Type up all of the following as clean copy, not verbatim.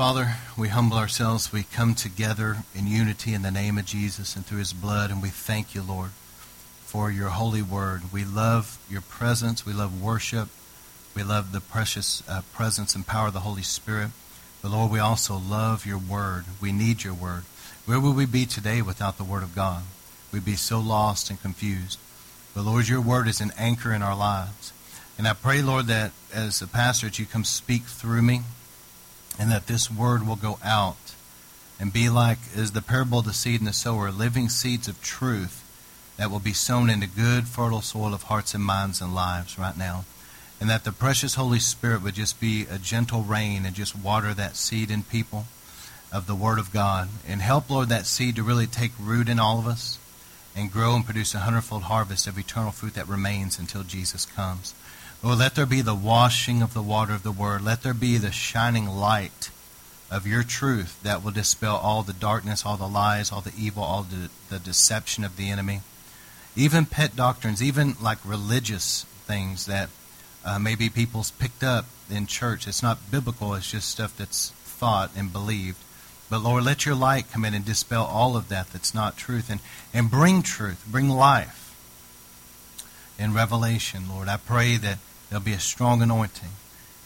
Father, we humble ourselves. We come together in unity in the name of Jesus and through his blood, and we thank you, Lord, for your holy word. We love your presence. We love worship. We love the precious presence and power of the Holy Spirit. But, Lord, we also love your word. We need your word. Where would we be today without the word of God? We'd be so lost and confused. But, Lord, your word is an anchor in our lives. And I pray, Lord, that as a pastor, that you come speak through me, and that this word will go out and be like, as the parable of the seed and the sower, living seeds of truth that will be sown into good, fertile soil of hearts and minds and lives right now. And that the precious Holy Spirit would just be a gentle rain and just water that seed in people of the word of God. And help, Lord, that seed to really take root in all of us and grow and produce a hundredfold harvest of eternal fruit that remains until Jesus comes. Lord, let there be the washing of the water of the word. Let there be the shining light of your truth that will dispel all the darkness, all the lies, all the evil, all the deception of the enemy. Even pet doctrines, even like religious things that maybe people's picked up in church. It's not biblical. It's just stuff that's thought and believed. But, Lord, let your light come in and dispel all of that that's not truth, and bring truth, bring life in revelation, Lord. I pray that there'll be a strong anointing,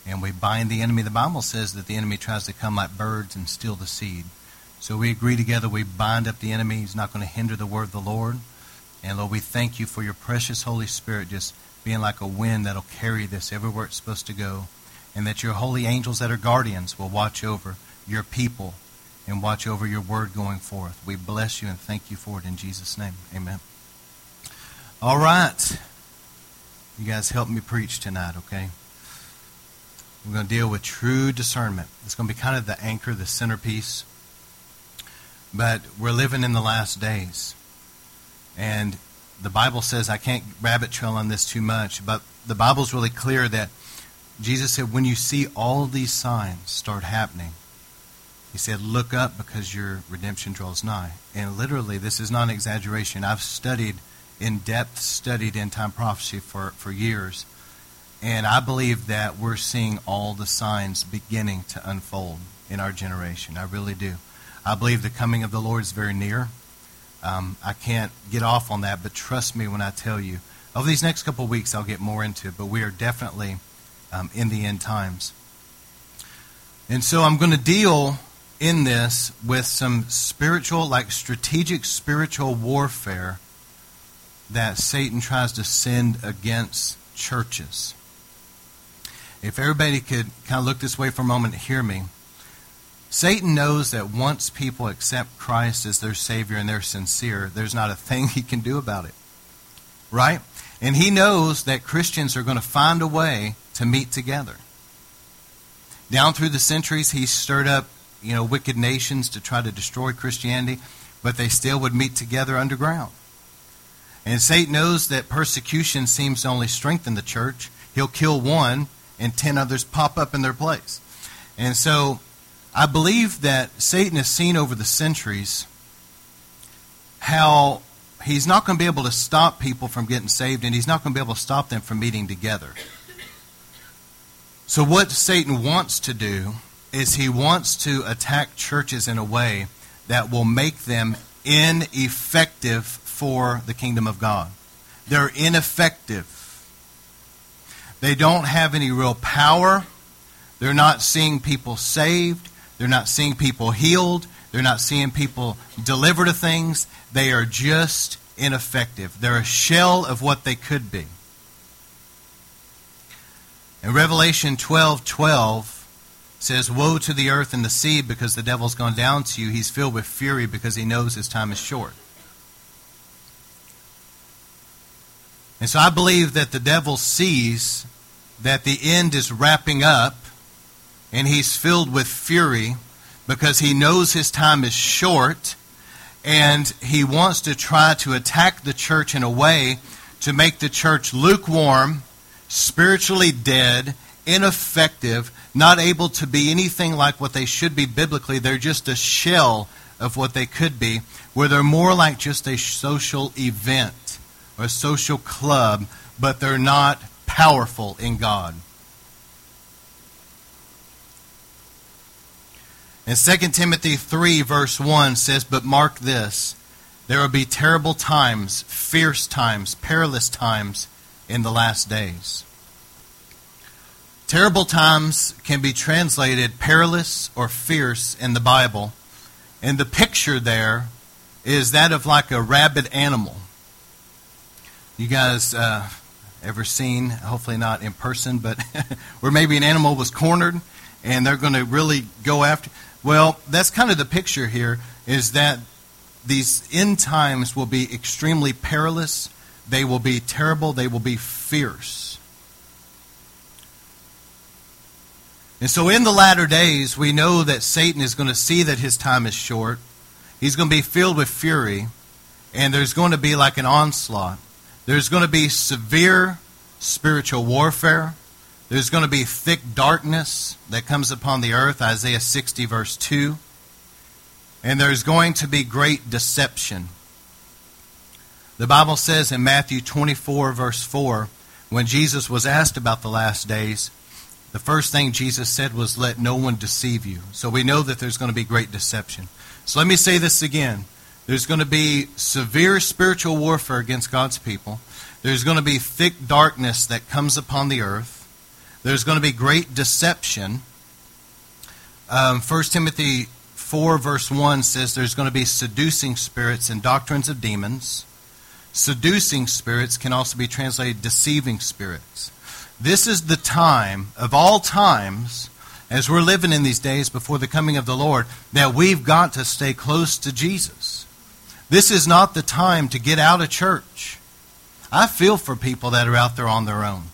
and we bind the enemy. The Bible says that the enemy tries to come like birds and steal the seed. So we agree together, we bind up the enemy. He's not going to hinder the word of the Lord. And, Lord, we thank you for your precious Holy Spirit just being like a wind that'll carry this everywhere it's supposed to go, and that your holy angels that are guardians will watch over your people and watch over your word going forth. We bless you and thank you for it in Jesus' name. Amen. All right. You guys help me preach tonight, okay? We're going to deal with true discernment. It's going to be kind of the anchor, the centerpiece. But we're living in the last days. And the Bible says, I can't rabbit trail on this too much, but the Bible's really clear that Jesus said, when you see all these signs start happening, he said, look up because your redemption draws nigh. And literally, this is not an exaggeration. I've studied in-depth studied end-time prophecy for years. And I believe that we're seeing all the signs beginning to unfold in our generation. I really do. I believe the coming of the Lord is very near. I can't get off on that, but trust me when I tell you. Over these next couple of weeks, I'll get more into it, but we are definitely in the end times. And so I'm going to deal in this with some spiritual, like strategic spiritual warfare that Satan tries to send against churches. If everybody could kind of look this way for a moment and hear me. Satan knows that once people accept Christ as their Savior and they're sincere, there's not a thing he can do about it. Right? And he knows that Christians are going to find a way to meet together. Down through the centuries, he stirred up, wicked nations to try to destroy Christianity, but they still would meet together underground. And Satan knows that persecution seems to only strengthen the church. He'll kill one, and 10 others pop up in their place. And so I believe that Satan has seen over the centuries how he's not going to be able to stop people from getting saved, and he's not going to be able to stop them from meeting together. So what Satan wants to do is he wants to attack churches in a way that will make them ineffective for the kingdom of God. They're ineffective. They don't have any real power. They're not seeing people saved. They're not seeing people healed. They're not seeing people delivered of things. They are just ineffective. They're a shell of what they could be. And Revelation 12:12 says, woe to the earth and the sea, because the devil's gone down to you. He's filled with fury because he knows his time is short. And so I believe that the devil sees that the end is wrapping up, and he's filled with fury because he knows his time is short, and he wants to try to attack the church in a way to make the church lukewarm, spiritually dead, ineffective, not able to be anything like what they should be biblically. They're just a shell of what they could be, where they're more like just a social event or a social club, but they're not powerful in God. And 2 Timothy 3 verse 1 says, "But mark this, there will be terrible times, fierce times, perilous times in the last days." Terrible times can be translated perilous or fierce in the Bible. And the picture there is that of like a rabid animal. You guys ever seen, hopefully not in person, but where maybe an animal was cornered and they're going to really go after. Well, that's kind of the picture here, is that these end times will be extremely perilous. They will be terrible. They will be fierce. And so in the latter days, we know that Satan is going to see that his time is short. He's going to be filled with fury, and there's going to be like an onslaught. There's going to be severe spiritual warfare. There's going to be thick darkness that comes upon the earth, Isaiah 60 verse 2. And there's going to be great deception. The Bible says in Matthew 24 verse 4, when Jesus was asked about the last days, the first thing Jesus said was, "Let no one deceive you." So we know that there's going to be great deception. So let me say this again. There's going to be severe spiritual warfare against God's people. There's going to be thick darkness that comes upon the earth. There's going to be great deception. 1 Timothy 4 verse 1 says there's going to be seducing spirits and doctrines of demons. Seducing spirits can also be translated deceiving spirits. This is the time of all times, as we're living in these days before the coming of the Lord, that we've got to stay close to Jesus. This is not the time to get out of church. I feel for people that are out there on their own.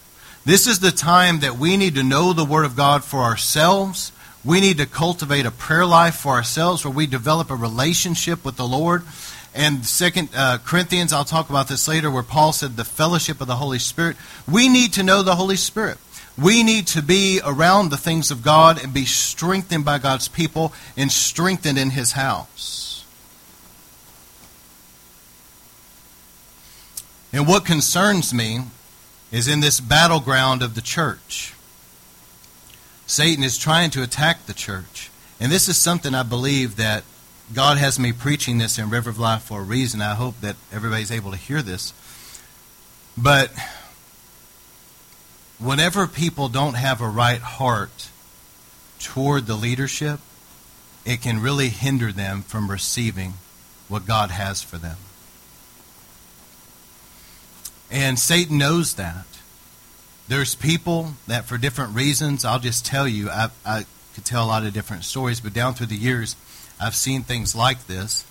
This is the time that we need to know the Word of God for ourselves. We need to cultivate a prayer life for ourselves where we develop a relationship with the Lord. And 2 Corinthians, I'll talk about this later, where Paul said the fellowship of the Holy Spirit. We need to know the Holy Spirit. We need to be around the things of God and be strengthened by God's people and strengthened in His house. And what concerns me is in this battleground of the church. Satan is trying to attack the church. And this is something I believe that God has me preaching this in River of Life for a reason. I hope that everybody's able to hear this. But whenever people don't have a right heart toward the leadership, it can really hinder them from receiving what God has for them. And Satan knows that. There's people that for different reasons, I'll just tell you, I could tell a lot of different stories, but down through the years, I've seen things like this,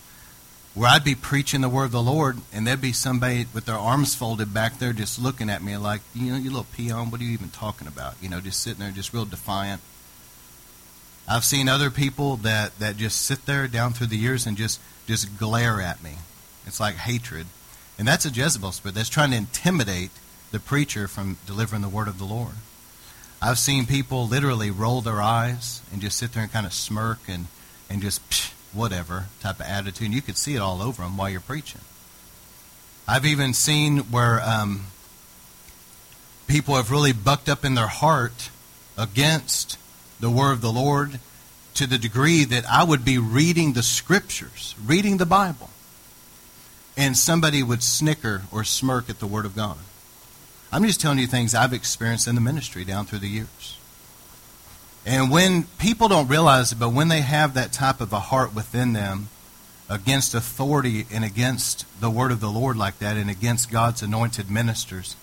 where I'd be preaching the word of the Lord, and there'd be somebody with their arms folded back there just looking at me like, you know, you little peon, what are you even talking about? You know, just sitting there, just real defiant. I've seen other people that just sit there down through the years and just glare at me. It's like hatred. And that's a Jezebel spirit that's trying to intimidate the preacher from delivering the word of the Lord. I've seen people literally roll their eyes and just sit there and kind of smirk and just whatever type of attitude. And you could see it all over them while you're preaching. I've even seen where people have really bucked up in their heart against the word of the Lord to the degree that I would be reading the scriptures, reading the Bible, and somebody would snicker or smirk at the Word of God. I'm just telling you things I've experienced in the ministry down through the years. And when people don't realize it, but when they have that type of a heart within them against authority and against the Word of the Lord like that and against God's anointed ministers,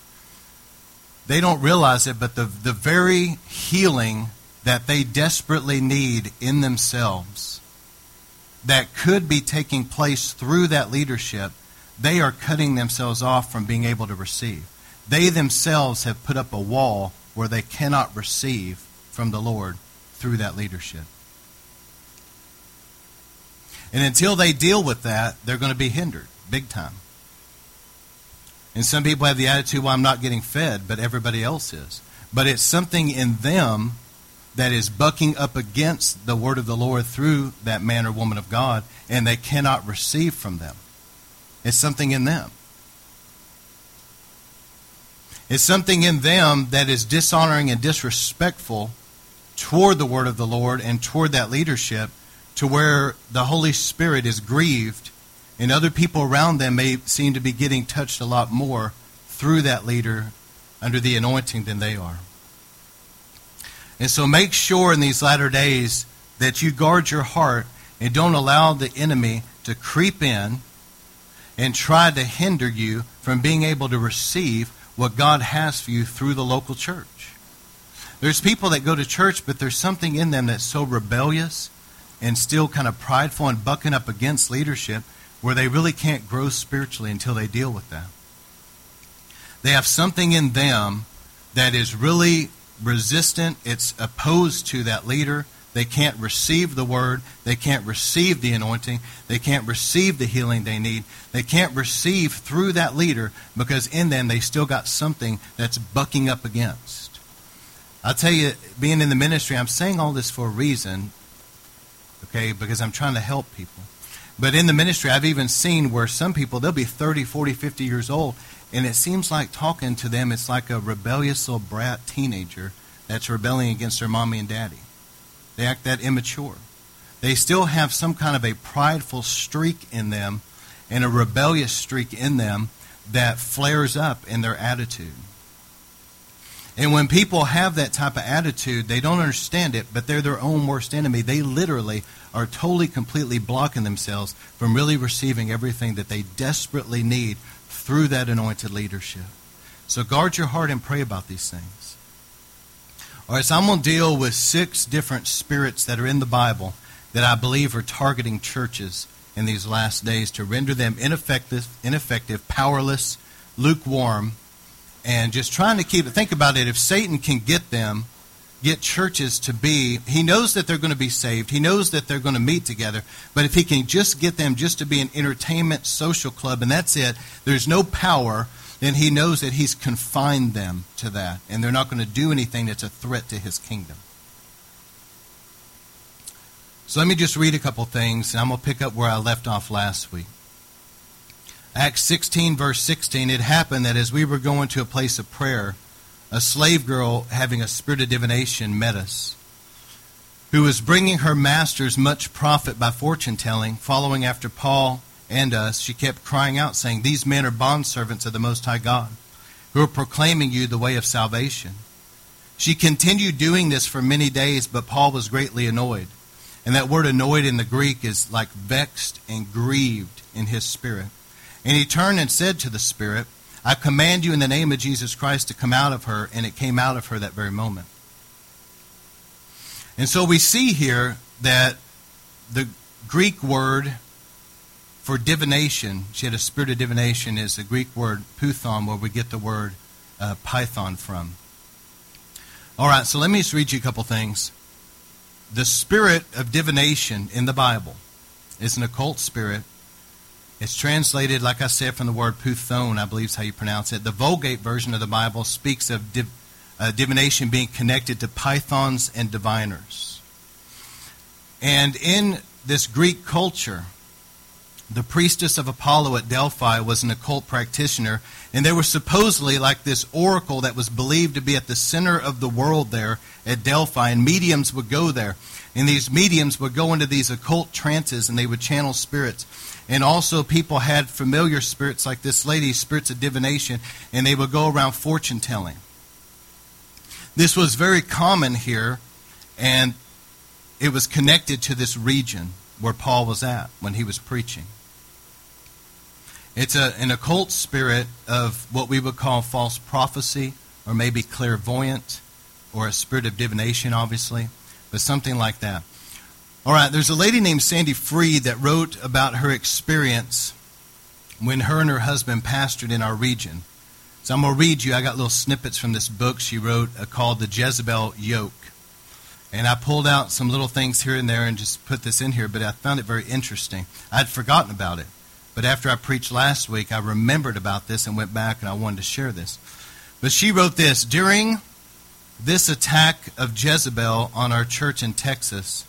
they don't realize it, but the very healing that they desperately need in themselves that could be taking place through that leadership, they are cutting themselves off from being able to receive. They themselves have put up a wall where they cannot receive from the Lord through that leadership. And until they deal with that, they're going to be hindered big time. And some people have the attitude, well, I'm not getting fed, but everybody else is. But it's something in them that is bucking up against the word of the Lord through that man or woman of God, and they cannot receive from them. It's something in them. It's something in them that is dishonoring and disrespectful toward the word of the Lord and toward that leadership to where the Holy Spirit is grieved and other people around them may seem to be getting touched a lot more through that leader under the anointing than they are. And so make sure in these latter days that you guard your heart and don't allow the enemy to creep in and try to hinder you from being able to receive what God has for you through the local church. There's people that go to church, but there's something in them that's so rebellious and still kind of prideful and bucking up against leadership where they really can't grow spiritually until they deal with that. They have something in them that is really resistant. It's opposed to that leader. They can't receive the word. They can't receive the anointing. They can't receive the healing they need. They can't receive through that leader because in them they still got something that's bucking up against. I'll tell you, being in the ministry, I'm saying all this for a reason, okay, because I'm trying to help people. But in the ministry, I've even seen where some people, they'll be 30, 40, 50 years old, and it seems like talking to them, it's like a rebellious little brat teenager that's rebelling against their mommy and daddy. They act that immature. They still have some kind of a prideful streak in them and a rebellious streak in them that flares up in their attitude. And when people have that type of attitude, they don't understand it, but they're their own worst enemy. They literally are totally, completely blocking themselves from really receiving everything that they desperately need through that anointed leadership. So guard your heart and pray about these things. All right, so I'm going to deal with 6 different spirits that are in the Bible that I believe are targeting churches in these last days to render them ineffective, powerless, lukewarm, and just trying to keep it. Think about it. If Satan can get them, get churches to be, he knows that they're going to be saved. He knows that they're going to meet together. But if he can just get them just to be an entertainment social club and that's it, there's no power, then he knows that he's confined them to that, and they're not going to do anything that's a threat to his kingdom. So let me just read a couple things, and I'm going to pick up where I left off last week. Acts 16, verse 16, it happened that as we were going to a place of prayer, a slave girl having a spirit of divination met us, who was bringing her masters much profit by fortune-telling, following after Paul and us. She kept crying out, saying, "These men are bondservants of the Most High God, who are proclaiming you the way of salvation." She continued doing this for many days, but Paul was greatly annoyed. And that word annoyed in the Greek is like vexed and grieved in his spirit. And he turned and said to the spirit, "I command you in the name of Jesus Christ to come out of her." And it came out of her that very moment. And so we see here that the Greek word for divination, she had a spirit of divination, is the Greek word Python, where we get the word Python from. All right, so let me just read you a couple things. The spirit of divination in the Bible is an occult spirit. It's translated, like I said, from the word Python, I believe is how you pronounce it. The Vulgate version of the Bible speaks of divination being connected to pythons and diviners. And in this Greek culture, the priestess of Apollo at Delphi was an occult practitioner, and they were supposedly like this oracle that was believed to be at the center of the world there at Delphi, and mediums would go there. And these mediums would go into these occult trances, and they would channel spirits. And also people had familiar spirits like this lady, spirits of divination, and they would go around fortune-telling. This was very common here, and it was connected to this region where Paul was at when he was preaching. It's an occult spirit of what we would call false prophecy, or maybe clairvoyant, or a spirit of divination, obviously, but something like that. All right, there's a lady named Sandy Freed that wrote about her experience when her and her husband pastored in our region. So I'm going to read you. I got little snippets from this book she wrote called The Jezebel Yoke. And I pulled out some little things here and there and just put this in here, but I found it very interesting. I'd forgotten about it, but after I preached last week, I remembered about this and went back, and I wanted to share this. But she wrote this: "During this attack of Jezebel on our church in Texas,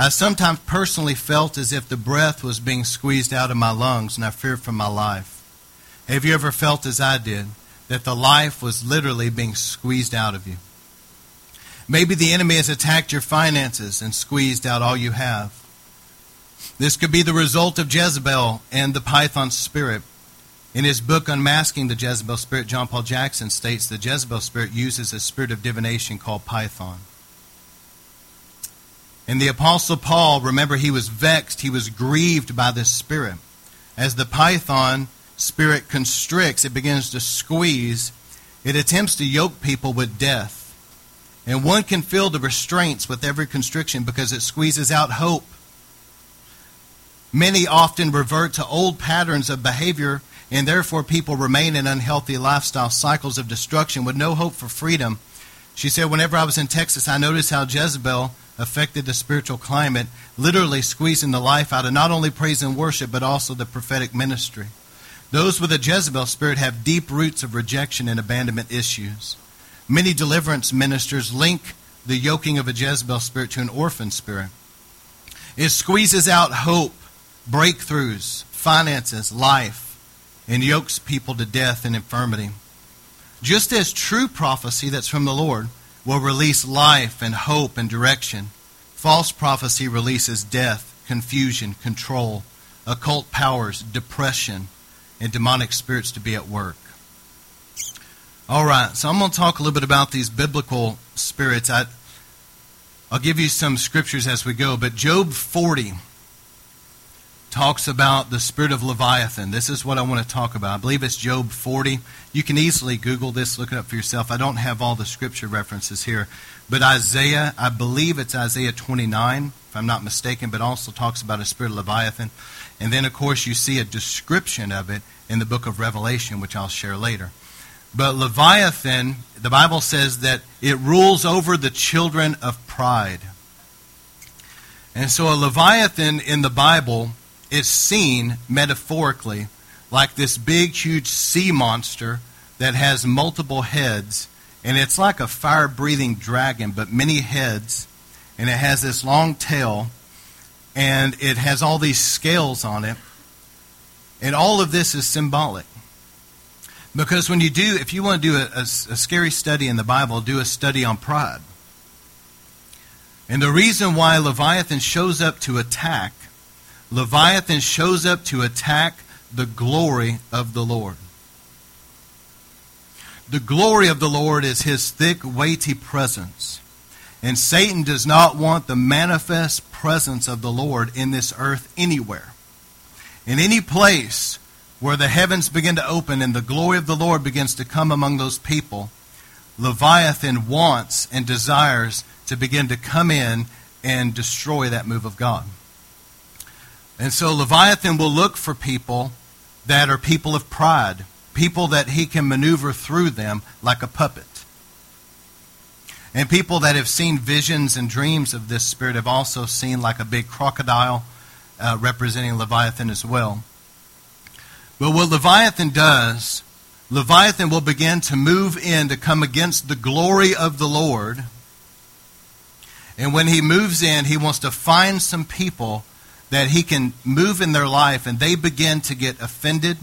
I sometimes personally felt as if the breath was being squeezed out of my lungs, and I feared for my life. Have you ever felt as I did, that the life was literally being squeezed out of you? Maybe the enemy has attacked your finances and squeezed out all you have. This could be the result of Jezebel and the Python spirit. In his book, Unmasking the Jezebel Spirit, John Paul Jackson states the Jezebel spirit uses a spirit of divination called Python. And the Apostle Paul, remember, he was vexed, he was grieved by this spirit. As the Python spirit constricts, it begins to squeeze. It attempts to yoke people with death. And one can feel the restraints with every constriction because it squeezes out hope. Many often revert to old patterns of behavior, and therefore people remain in unhealthy lifestyle cycles of destruction with no hope for freedom. She said, whenever I was in Texas, I noticed how Jezebel affected the spiritual climate, literally squeezing the life out of not only praise and worship, but also the prophetic ministry. Those with a Jezebel spirit have deep roots of rejection and abandonment issues. Many deliverance ministers link the yoking of a Jezebel spirit to an orphan spirit. It squeezes out hope, breakthroughs, finances, life, and yokes people to death and infirmity. Just as true prophecy that's from the Lord will release life and hope and direction, false prophecy releases death, confusion, control, occult powers, depression, and demonic spirits to be at work. All right, so I'm going to talk a little bit about these biblical spirits. I'll give you some scriptures as we go, but Job 40 talks about the spirit of Leviathan. This is what I want to talk about. I believe it's Job 40. You can easily Google this, look it up for yourself. I don't have all the scripture references here, but Isaiah, I believe it's Isaiah 29, if I'm not mistaken, but also talks about a spirit of Leviathan. And then, of course, you see a description of it in the book of Revelation, which I'll share later. But Leviathan, the Bible says that it rules over the children of pride. And so a Leviathan in the Bible is seen metaphorically like this big, huge sea monster that has multiple heads. And it's like a fire-breathing dragon, but many heads. And it has this long tail. And it has all these scales on it. And all of this is symbolic. Because when you do, if you want to do a scary study in the Bible, do a study on pride. And the reason why Leviathan shows up to attack, Leviathan shows up to attack the glory of the Lord. The glory of the Lord is his thick, weighty presence. And Satan does not want the manifest presence of the Lord in this earth anywhere. In any place where the heavens begin to open and the glory of the Lord begins to come among those people, Leviathan wants and desires to begin to come in and destroy that move of God. And so Leviathan will look for people that are people of pride, people that he can maneuver through them like a puppet. And people that have seen visions and dreams of this spirit have also seen like a big crocodile representing Leviathan as well. But what Leviathan does, Leviathan will begin to move in to come against the glory of the Lord. And when he moves in, he wants to find some people that he can move in their life, and they begin to get offended.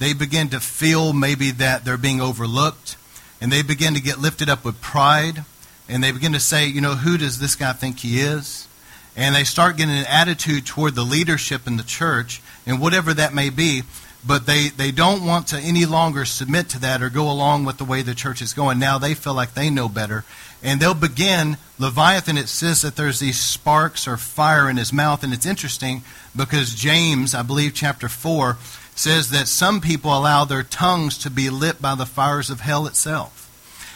They begin to feel maybe that they're being overlooked. And they begin to get lifted up with pride. And they begin to say, you know, who does this guy think he is? And they start getting an attitude toward the leadership in the church and whatever that may be. But they don't want to any longer submit to that or go along with the way the church is going. Now they feel like they know better. And they'll begin, Leviathan, it says that there's these sparks or fire in his mouth. And it's interesting because James, I believe chapter 4, says that some people allow their tongues to be lit by the fires of hell itself.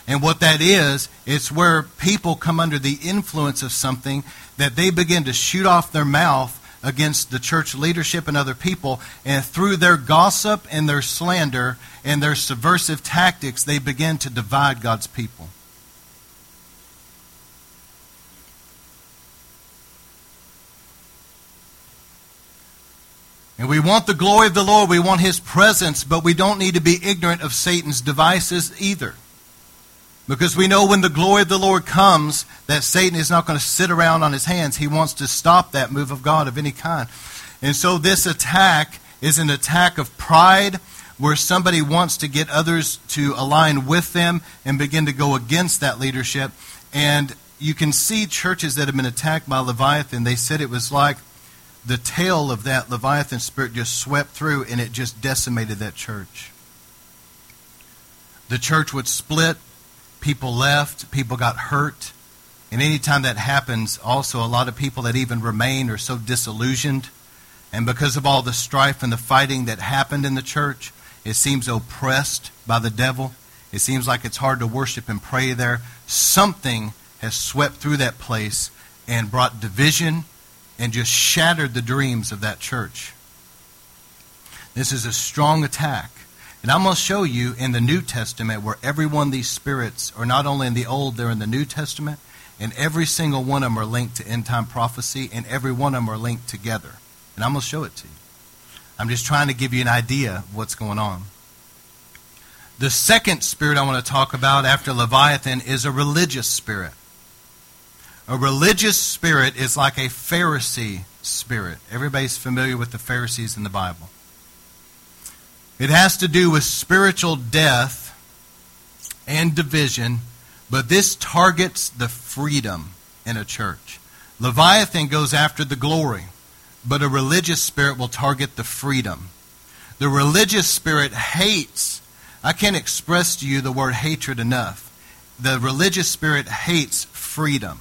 And what that is, it's where people come under the influence of something that they begin to shoot off their mouth against the church leadership and other people, and through their gossip and their slander and their subversive tactics, they begin to divide God's people. And we want the glory of the Lord, we want his presence, but we don't need to be ignorant of Satan's devices either. Because we know when the glory of the Lord comes, that Satan is not going to sit around on his hands. He wants to stop that move of God of any kind. And so this attack is an attack of pride, where somebody wants to get others to align with them and begin to go against that leadership. And you can see churches that have been attacked by Leviathan. They said it was like the tail of that Leviathan spirit just swept through, and it just decimated that church. The church would split. People left. People got hurt. And any time that happens, also a lot of people that even remain are so disillusioned. And because of all the strife and the fighting that happened in the church, it seems oppressed by the devil. It seems like it's hard to worship and pray there. Something has swept through that place and brought division and just shattered the dreams of that church. This is a strong attack. And I'm going to show you in the New Testament where every one of these spirits are not only in the Old, they're in the New Testament. And every single one of them are linked to end-time prophecy, and every one of them are linked together. And I'm going to show it to you. I'm just trying to give you an idea of what's going on. The second spirit I want to talk about after Leviathan is a religious spirit. A religious spirit is like a Pharisee spirit. Everybody's familiar with the Pharisees in the Bible. It has to do with spiritual death and division, but this targets the freedom in a church. Leviathan goes after the glory, but a religious spirit will target the freedom. The religious spirit hates. I can't express to you the word hatred enough. The religious spirit hates freedom.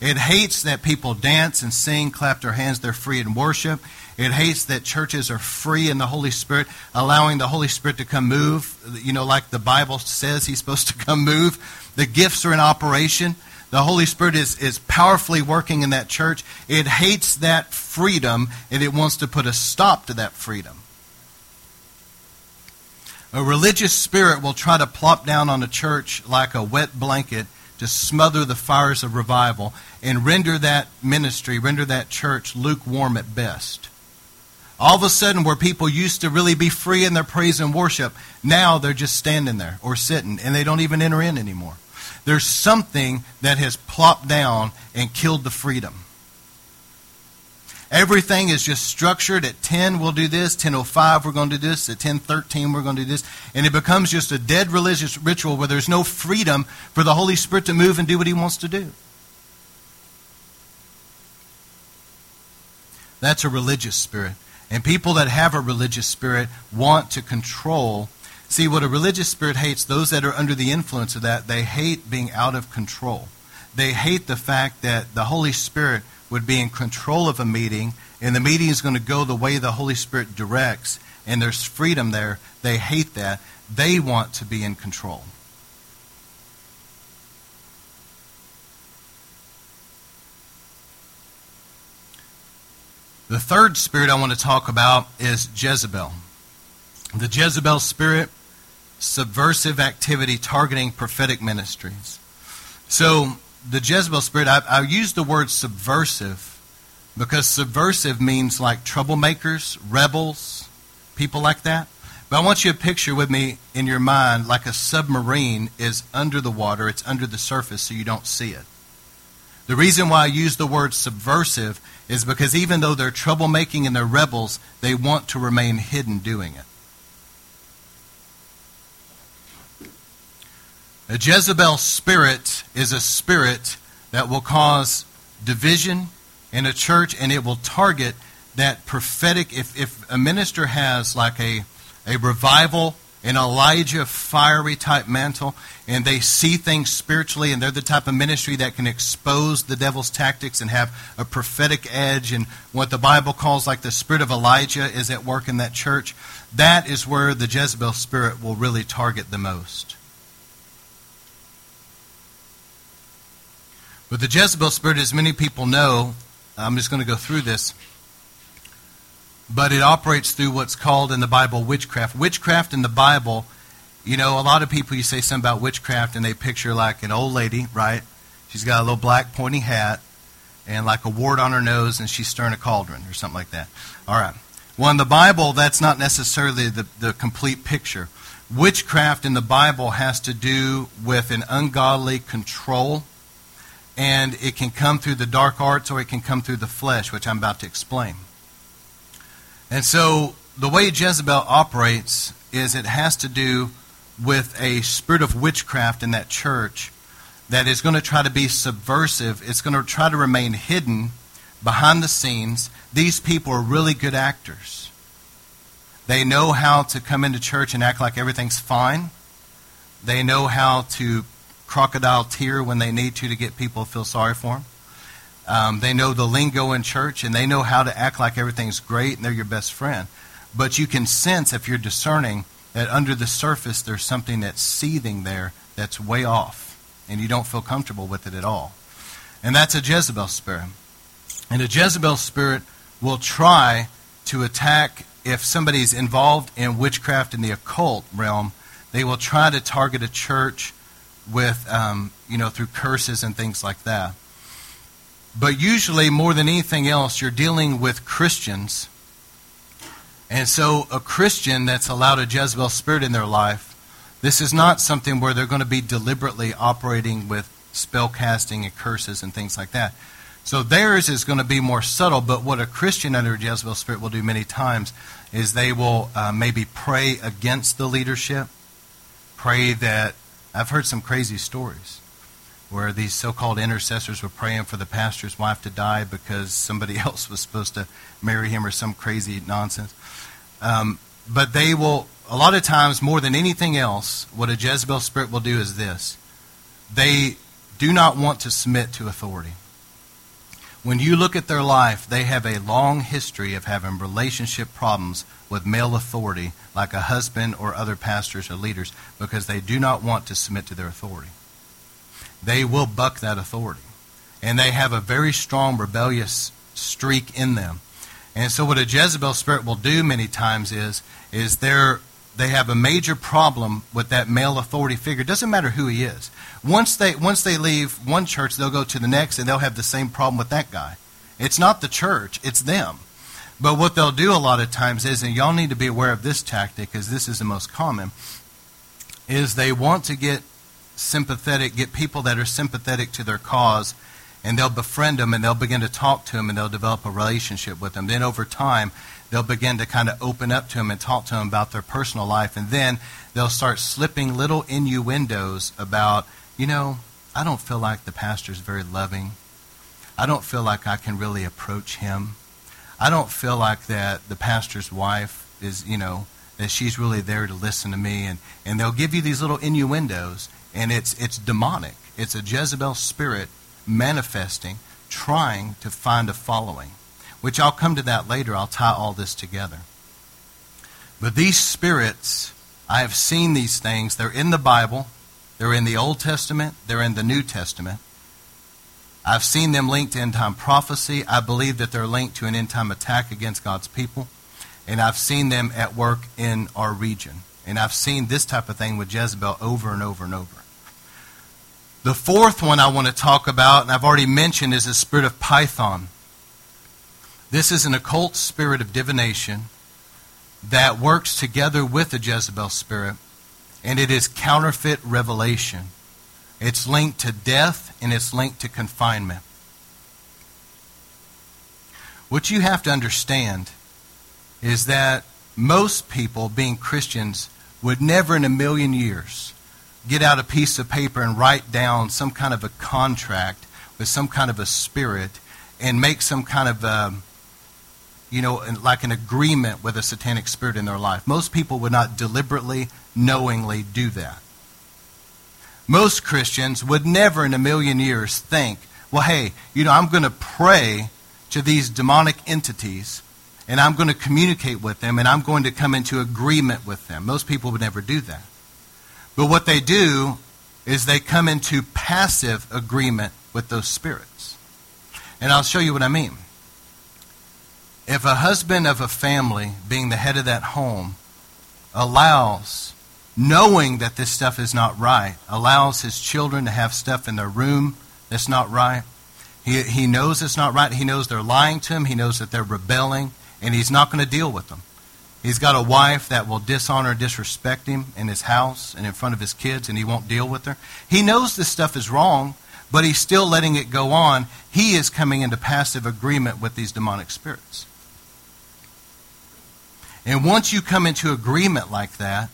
It hates that people dance and sing, clap their hands, they're free in worship. It hates that churches are free in the Holy Spirit, allowing the Holy Spirit to come move, like the Bible says he's supposed to come move. The gifts are in operation. The Holy Spirit is powerfully working in that church. It hates that freedom, and it wants to put a stop to that freedom. A religious spirit will try to plop down on a church like a wet blanket to smother the fires of revival and render that ministry, render that church lukewarm at best. All of a sudden, where people used to really be free in their praise and worship, now they're just standing there or sitting, and they don't even enter in anymore. There's something that has plopped down and killed the freedom. Everything is just structured. At 10, we'll do this. 10:05, we're going to do this. At 10:13, we're going to do this. And it becomes just a dead religious ritual where there's no freedom for the Holy Spirit to move and do what he wants to do. That's a religious spirit. And people that have a religious spirit want to control. See, what a religious spirit hates, those that are under the influence of that, they hate being out of control. They hate the fact that the Holy Spirit would be in control of a meeting, and the meeting is going to go the way the Holy Spirit directs, and there's freedom there. They hate that. They want to be in control. The third spirit I want to talk about is Jezebel. The Jezebel spirit, subversive activity targeting prophetic ministries. So, the Jezebel spirit, I use the word subversive because subversive means like troublemakers, rebels, people like that. But I want you to picture with me in your mind like a submarine is under the water. It's under the surface so you don't see it. The reason why I use the word subversive is because even though they're troublemaking and they're rebels, they want to remain hidden doing it. A Jezebel spirit is a spirit that will cause division in a church, and it will target that prophetic. If a minister has like a revival, an Elijah fiery type mantle, and they see things spiritually, and they're the type of ministry that can expose the devil's tactics and have a prophetic edge, and what the Bible calls like the spirit of Elijah is at work in that church, that is where the Jezebel spirit will really target the most. But the Jezebel spirit, as many people know, I'm just going to go through this, but it operates through what's called in the Bible witchcraft. Witchcraft in the Bible, a lot of people, you say something about witchcraft and they picture like an old lady, right? She's got a little black pointy hat and like a wart on her nose and she's stirring a cauldron or something like that. All right. Well, in the Bible, that's not necessarily the complete picture. Witchcraft in the Bible has to do with an ungodly control. And it can come through the dark arts or it can come through the flesh, which I'm about to explain. And so the way Jezebel operates is it has to do with a spirit of witchcraft in that church that is going to try to be subversive. It's going to try to remain hidden behind the scenes, these people are really good actors. They know how to come into church and act like everything's fine. They know how to crocodile tear when they need to get people to feel sorry for them. They know the lingo in church, and they know how to act like everything's great, and they're your best friend. But you can sense, if you're discerning, that under the surface there's something that's seething there that's way off, and you don't feel comfortable with it at all. And that's a Jezebel spirit. And a Jezebel spirit will try to attack, if somebody's involved in witchcraft in the occult realm, they will try to target a church with, through curses and things like that. But usually, more than anything else, you're dealing with Christians. And so a Christian that's allowed a Jezebel spirit in their life, this is not something where they're going to be deliberately operating with spell casting and curses and things like that. So theirs is going to be more subtle, but what a Christian under a Jezebel spirit will do many times is they will maybe pray against the leadership, pray that... I've heard some crazy stories where these so-called intercessors were praying for the pastor's wife to die because somebody else was supposed to marry him or some crazy nonsense. But they will, a lot of times, more than anything else, what a Jezebel spirit will do is this. They do not want to submit to authority. When you look at their life, they have a long history of having relationship problems with male authority, like a husband or other pastors or leaders, because they do not want to submit to their authority. They will buck that authority. And they have a very strong rebellious streak in them. And so what a Jezebel spirit will do many times is they have a major problem with that male authority figure. It doesn't matter who he is. Once they leave one church, they'll go to the next, and they'll have the same problem with that guy. It's not the church, it's them. But what they'll do a lot of times is, and y'all need to be aware of this tactic because this is the most common, is they want to get people that are sympathetic to their cause, and they'll befriend them, and they'll begin to talk to them, and they'll develop a relationship with them. Then over time, they'll begin to kind of open up to them and talk to them about their personal life, and then they'll start slipping little innuendos about, I don't feel like the pastor's very loving. I don't feel like I can really approach him. I don't feel like that the pastor's wife is, that she's really there to listen to me. And they'll give you these little innuendos, and it's demonic. It's a Jezebel spirit manifesting, trying to find a following, which I'll come to that later. I'll tie all this together. But these spirits, I have seen these things. They're in the Bible. They're in the Old Testament. They're in the New Testament. I've seen them linked to end-time prophecy. I believe that they're linked to an end-time attack against God's people. And I've seen them at work in our region. And I've seen this type of thing with Jezebel over and over and over. The fourth one I want to talk about, and I've already mentioned, is the spirit of Python. This is an occult spirit of divination that works together with the Jezebel spirit, and it is counterfeit revelation. It's linked to death, and it's linked to confinement. What you have to understand is that most people, being Christians, would never in a million years get out a piece of paper and write down some kind of a contract with some kind of a spirit and make some kind of, like an agreement with a satanic spirit in their life. Most people would not deliberately, knowingly do that. Most Christians would never in a million years think, well, hey, I'm going to pray to these demonic entities and I'm going to communicate with them and I'm going to come into agreement with them. Most people would never do that. But what they do is they come into passive agreement with those spirits. And I'll show you what I mean. If a husband of a family, being the head of that home, allows, knowing that this stuff is not right, allows his children to have stuff in their room that's not right, he knows it's not right, he knows they're lying to him, he knows that they're rebelling, and he's not going to deal with them. He's got a wife that will dishonor, disrespect him in his house and in front of his kids, and he won't deal with her. He knows this stuff is wrong, but he's still letting it go on. He is coming into passive agreement with these demonic spirits. And once you come into agreement like that,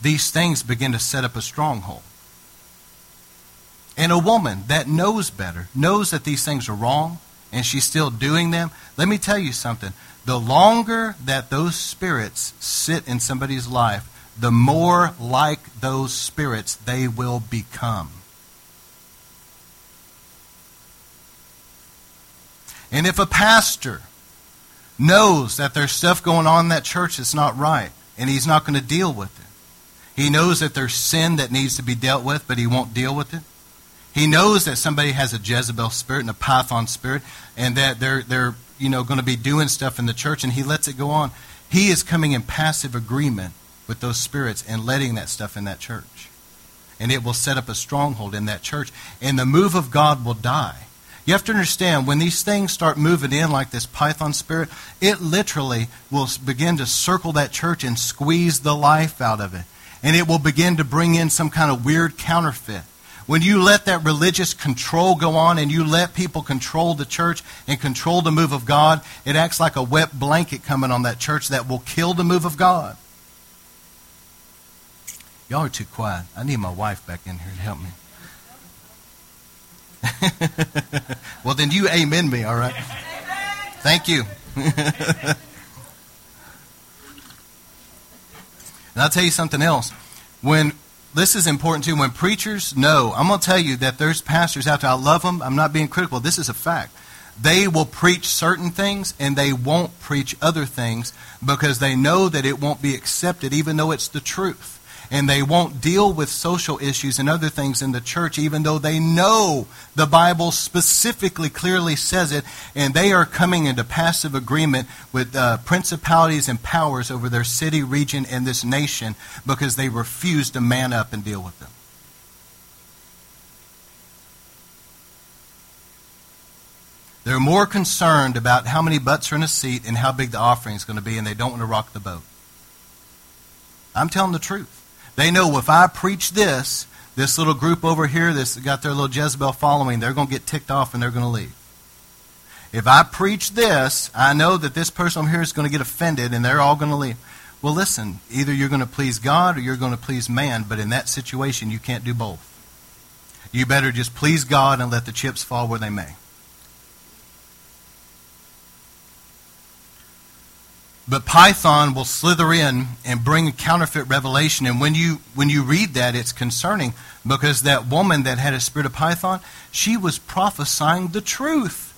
these things begin to set up a stronghold. And a woman that knows better, knows that these things are wrong, and she's still doing them, let me tell you something. The longer that those spirits sit in somebody's life, the more like those spirits they will become. And if a pastor knows that there's stuff going on in that church that's not right, and he's not going to deal with it. He knows that there's sin that needs to be dealt with, but he won't deal with it. He knows that somebody has a Jezebel spirit and a Python spirit, and that they're going to be doing stuff in the church, and he lets it go on. He is coming in passive agreement with those spirits and letting that stuff in that church. And it will set up a stronghold in that church, and the move of God will die. You have to understand, when these things start moving in like this Python spirit, it literally will begin to circle that church and squeeze the life out of it. And it will begin to bring in some kind of weird counterfeit. When you let that religious control go on and you let people control the church and control the move of God, it acts like a wet blanket coming on that church that will kill the move of God. Y'all are too quiet. I need my wife back in here to help me. Well, then you amen me, all right? Amen. Thank you. And I'll tell you something else. When this is important too, when preachers know, I'm going to tell you that there's pastors out there, I love them, I'm not being critical, this is a fact. They will preach certain things and they won't preach other things because they know that it won't be accepted even though it's the truth. And they won't deal with social issues and other things in the church, even though they know the Bible specifically clearly says it. And they are coming into passive agreement with principalities and powers over their city, region, and this nation because they refuse to man up and deal with them. They're more concerned about how many butts are in a seat and how big the offering is going to be, and they don't want to rock the boat. I'm telling the truth. They know if I preach this, this little group over here that's got their little Jezebel following, they're going to get ticked off and they're going to leave. If I preach this, I know that this person over here is going to get offended and they're all going to leave. Well, listen, either you're going to please God or you're going to please man, but in that situation, you can't do both. You better just please God and let the chips fall where they may. But Python will slither in and bring a counterfeit revelation. And when you read that, it's concerning because that woman that had a spirit of Python, she was prophesying the truth.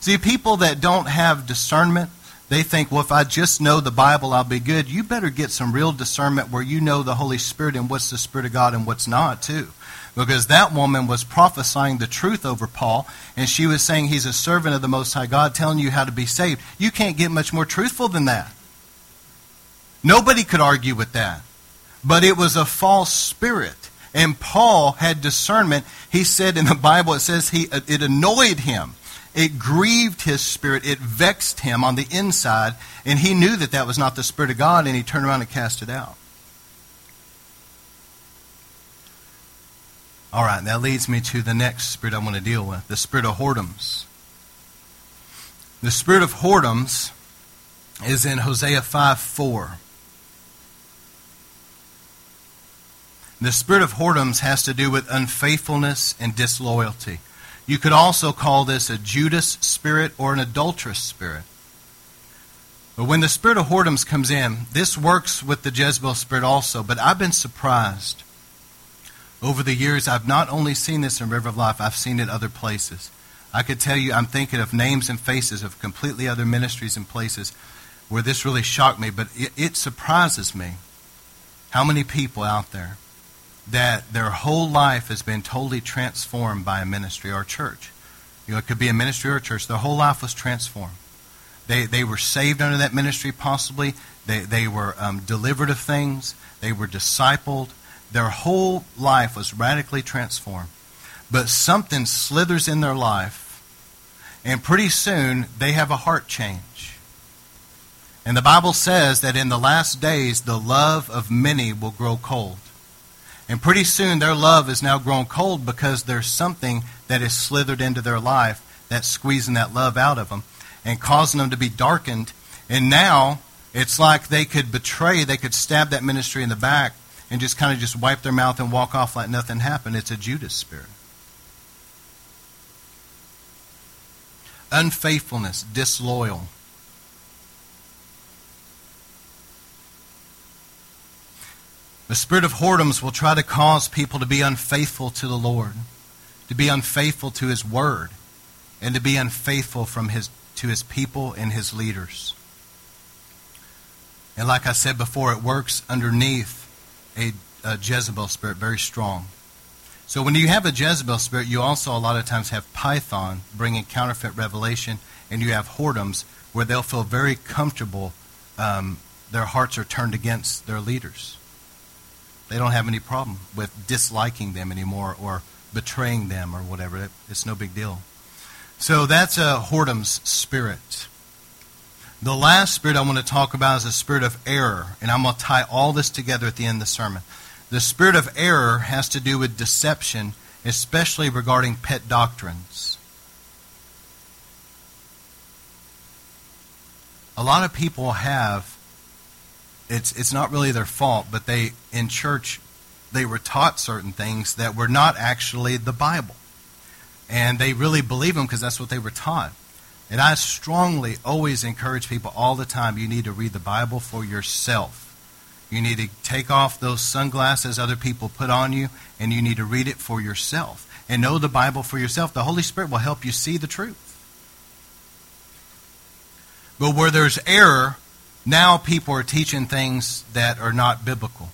See, people that don't have discernment, they think, well, if I just know the Bible, I'll be good. You better get some real discernment where you know the Holy Spirit and what's the Spirit of God and what's not, too. Because that woman was prophesying the truth over Paul, and she was saying he's a servant of the Most High God, telling you how to be saved. You can't get much more truthful than that. Nobody could argue with that. But it was a false spirit, and Paul had discernment. He said in the Bible, it says it annoyed him. It grieved his spirit. It vexed him on the inside, and he knew that that was not the Spirit of God, and he turned around and cast it out. All right, that leads me to the next spirit I want to deal with, the spirit of whoredoms. The spirit of whoredoms is in Hosea 5:4. The spirit of whoredoms has to do with unfaithfulness and disloyalty. You could also call this a Judas spirit or an adulterous spirit. But when the spirit of whoredoms comes in, this works with the Jezebel spirit also, but I've been surprised. Over the years, I've not only seen this in River of Life, I've seen it other places. I could tell you, I'm thinking of names and faces of completely other ministries and places where this really shocked me, but it surprises me how many people out there that their whole life has been totally transformed by a ministry or a church. It could be a ministry or a church. Their whole life was transformed. They were saved under that ministry possibly. They were delivered of things. They were discipled. Their whole life was radically transformed. But something slithers in their life, and pretty soon they have a heart change. And the Bible says that in the last days, the love of many will grow cold. And pretty soon their love is now grown cold because there's something that is slithered into their life that's squeezing that love out of them and causing them to be darkened. And now it's like they could betray, they could stab that ministry in the back, and just kind of just wipe their mouth and walk off like nothing happened. It's a Judas spirit. unfaithfulness, disloyal. The spirit of whoredoms will try to cause people to be unfaithful to the Lord, to be unfaithful to His Word, and to be unfaithful to His people and His leaders. And like I said before, it works underneath a Jezebel spirit, very strong. So when you have a Jezebel spirit, you also a lot of times have Python bringing counterfeit revelation, and you have whoredoms where they'll feel very comfortable. Their hearts are turned against their leaders. They don't have any problem with disliking them anymore or betraying them or whatever. It's no big deal. So that's a whoredom's spirit. The last spirit I want to talk about is the spirit of error. And I'm going to tie all this together at the end of the sermon. The spirit of error has to do with deception, especially regarding pet doctrines. A lot of people have... It's not really their fault, but they, in church, they were taught certain things that were not actually the Bible. And they really believe them because that's what they were taught. And I strongly always encourage people all the time, you need to read the Bible for yourself. You need to take off those sunglasses other people put on you, and you need to read it for yourself. And know the Bible for yourself. The Holy Spirit will help you see the truth. But where there's error... Now people are teaching things that are not biblical.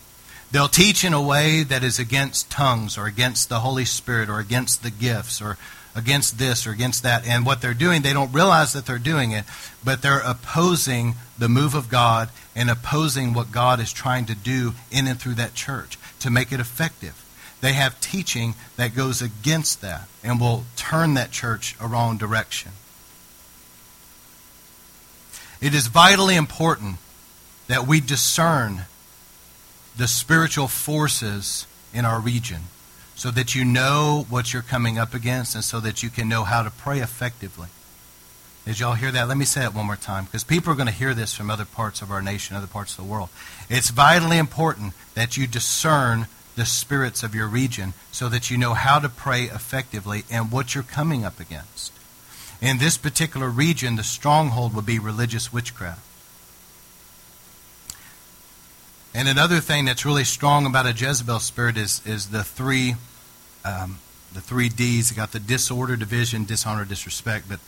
They'll teach in a way that is against tongues or against the Holy Spirit or against the gifts or against this or against that. And what they're doing, they don't realize that they're doing it, but they're opposing the move of God and opposing what God is trying to do in and through that church to make it effective. They have teaching that goes against that and will turn that church a wrong direction. It is vitally important that we discern the spiritual forces in our region so that you know what you're coming up against and so that you can know how to pray effectively. Did y'all hear that? Let me say it one more time because people are going to hear this from other parts of our nation, other parts of the world. It's vitally important that you discern the spirits of your region so that you know how to pray effectively and what you're coming up against. In this particular region, the stronghold would be religious witchcraft. And another thing that's really strong about a Jezebel spirit is the three Ds. You got the disorder, division, dishonor, disrespect. But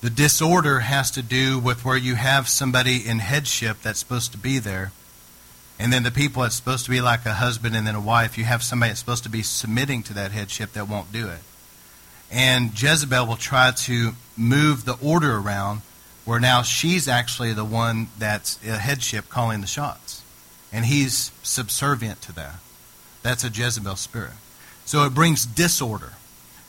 the disorder has to do with where you have somebody in headship that's supposed to be there. And then the people that's supposed to be like a husband and then a wife, you have somebody that's supposed to be submitting to that headship that won't do it. And Jezebel will try to move the order around where now she's actually the one that's a headship calling the shots. And he's subservient to that. That's a Jezebel spirit. So it brings disorder.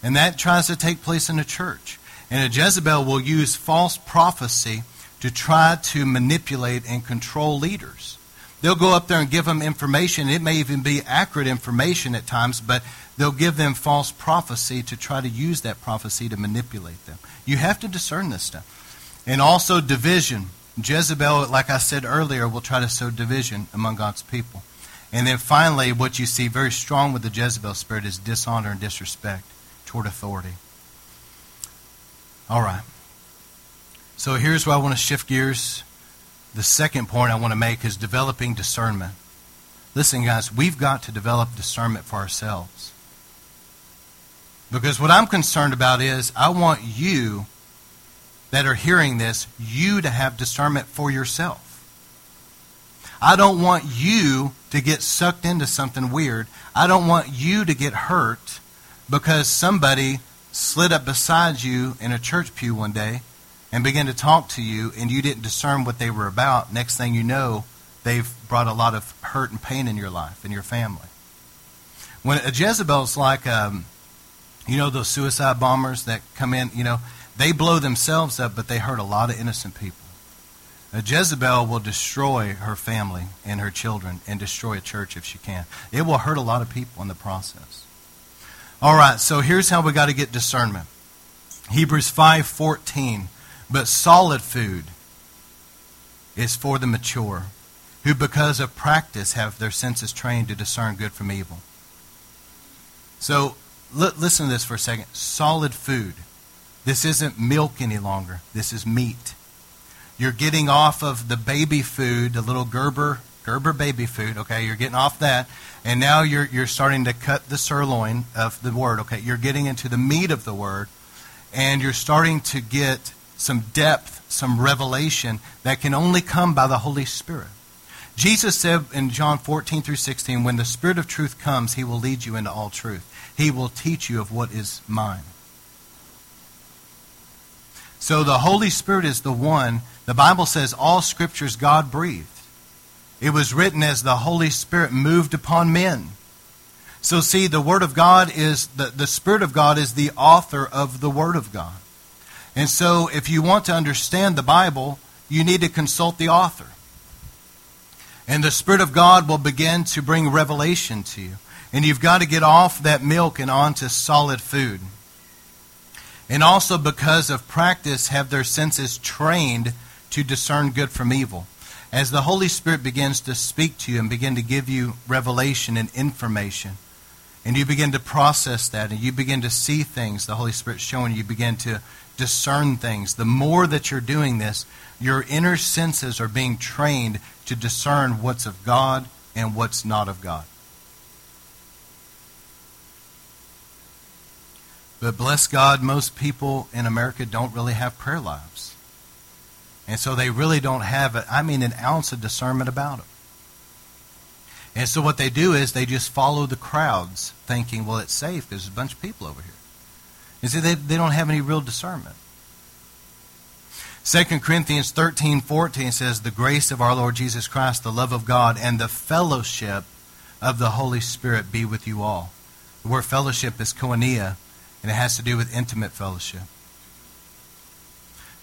And that tries to take place in the church. And a Jezebel will use false prophecy to try to manipulate and control leaders. They'll go up there and give them information. It may even be accurate information at times, but... they'll give them false prophecy to try to use that prophecy to manipulate them. You have to discern this stuff. And also division. Jezebel, like I said earlier, will try to sow division among God's people. And then finally, what you see very strong with the Jezebel spirit is dishonor and disrespect toward authority. All right. So here's where I want to shift gears. The second point I want to make is developing discernment. Listen, guys, we've got to develop discernment for ourselves. Because what I'm concerned about is I want you that are hearing this, you to have discernment for yourself. I don't want you to get sucked into something weird. I don't want you to get hurt because somebody slid up beside you in a church pew one day and began to talk to you and you didn't discern what they were about. Next thing you know, they've brought a lot of hurt and pain in your life and your family. When a Jezebel's like... those suicide bombers that come in, they blow themselves up, but they hurt a lot of innocent people. Now, Jezebel will destroy her family and her children and destroy a church if she can. It will hurt a lot of people in the process. All right, so here's how we got to get discernment. Hebrews 5:14, but solid food is for the mature, who because of practice have their senses trained to discern good from evil. So, listen to this for a second. Solid food. This isn't milk any longer. This is meat. You're getting off of the baby food, the little Gerber baby food, okay? You're getting off that, and now you're starting to cut the sirloin of the word, okay? You're getting into the meat of the word, and you're starting to get some depth, some revelation that can only come by the Holy Spirit. Jesus said in John 14 through 16, when the Spirit of truth comes, he will lead you into all truth. He will teach you of what is mine. So the Holy Spirit is the one, the Bible says all scriptures God breathed. It was written as the Holy Spirit moved upon men. So see, the Word of God is, the Spirit of God is the author of the Word of God. And so if you want to understand the Bible, you need to consult the author. And the Spirit of God will begin to bring revelation to you. And you've got to get off that milk and onto solid food. And also because of practice, have their senses trained to discern good from evil. As the Holy Spirit begins to speak to you and begin to give you revelation and information, and you begin to process that, and you begin to see things the Holy Spirit's showing you, begin to discern things. The more that you're doing this, your inner senses are being trained to discern what's of God and what's not of God. But bless God, most people in America don't really have prayer lives. And so they really don't have, an ounce of discernment about them. And so what they do is they just follow the crowds thinking, well, it's safe. There's a bunch of people over here. And so they don't have any real discernment. 2 Corinthians 13:14 says, the grace of our Lord Jesus Christ, the love of God, and the fellowship of the Holy Spirit be with you all. The word fellowship is koinonia, and it has to do with intimate fellowship.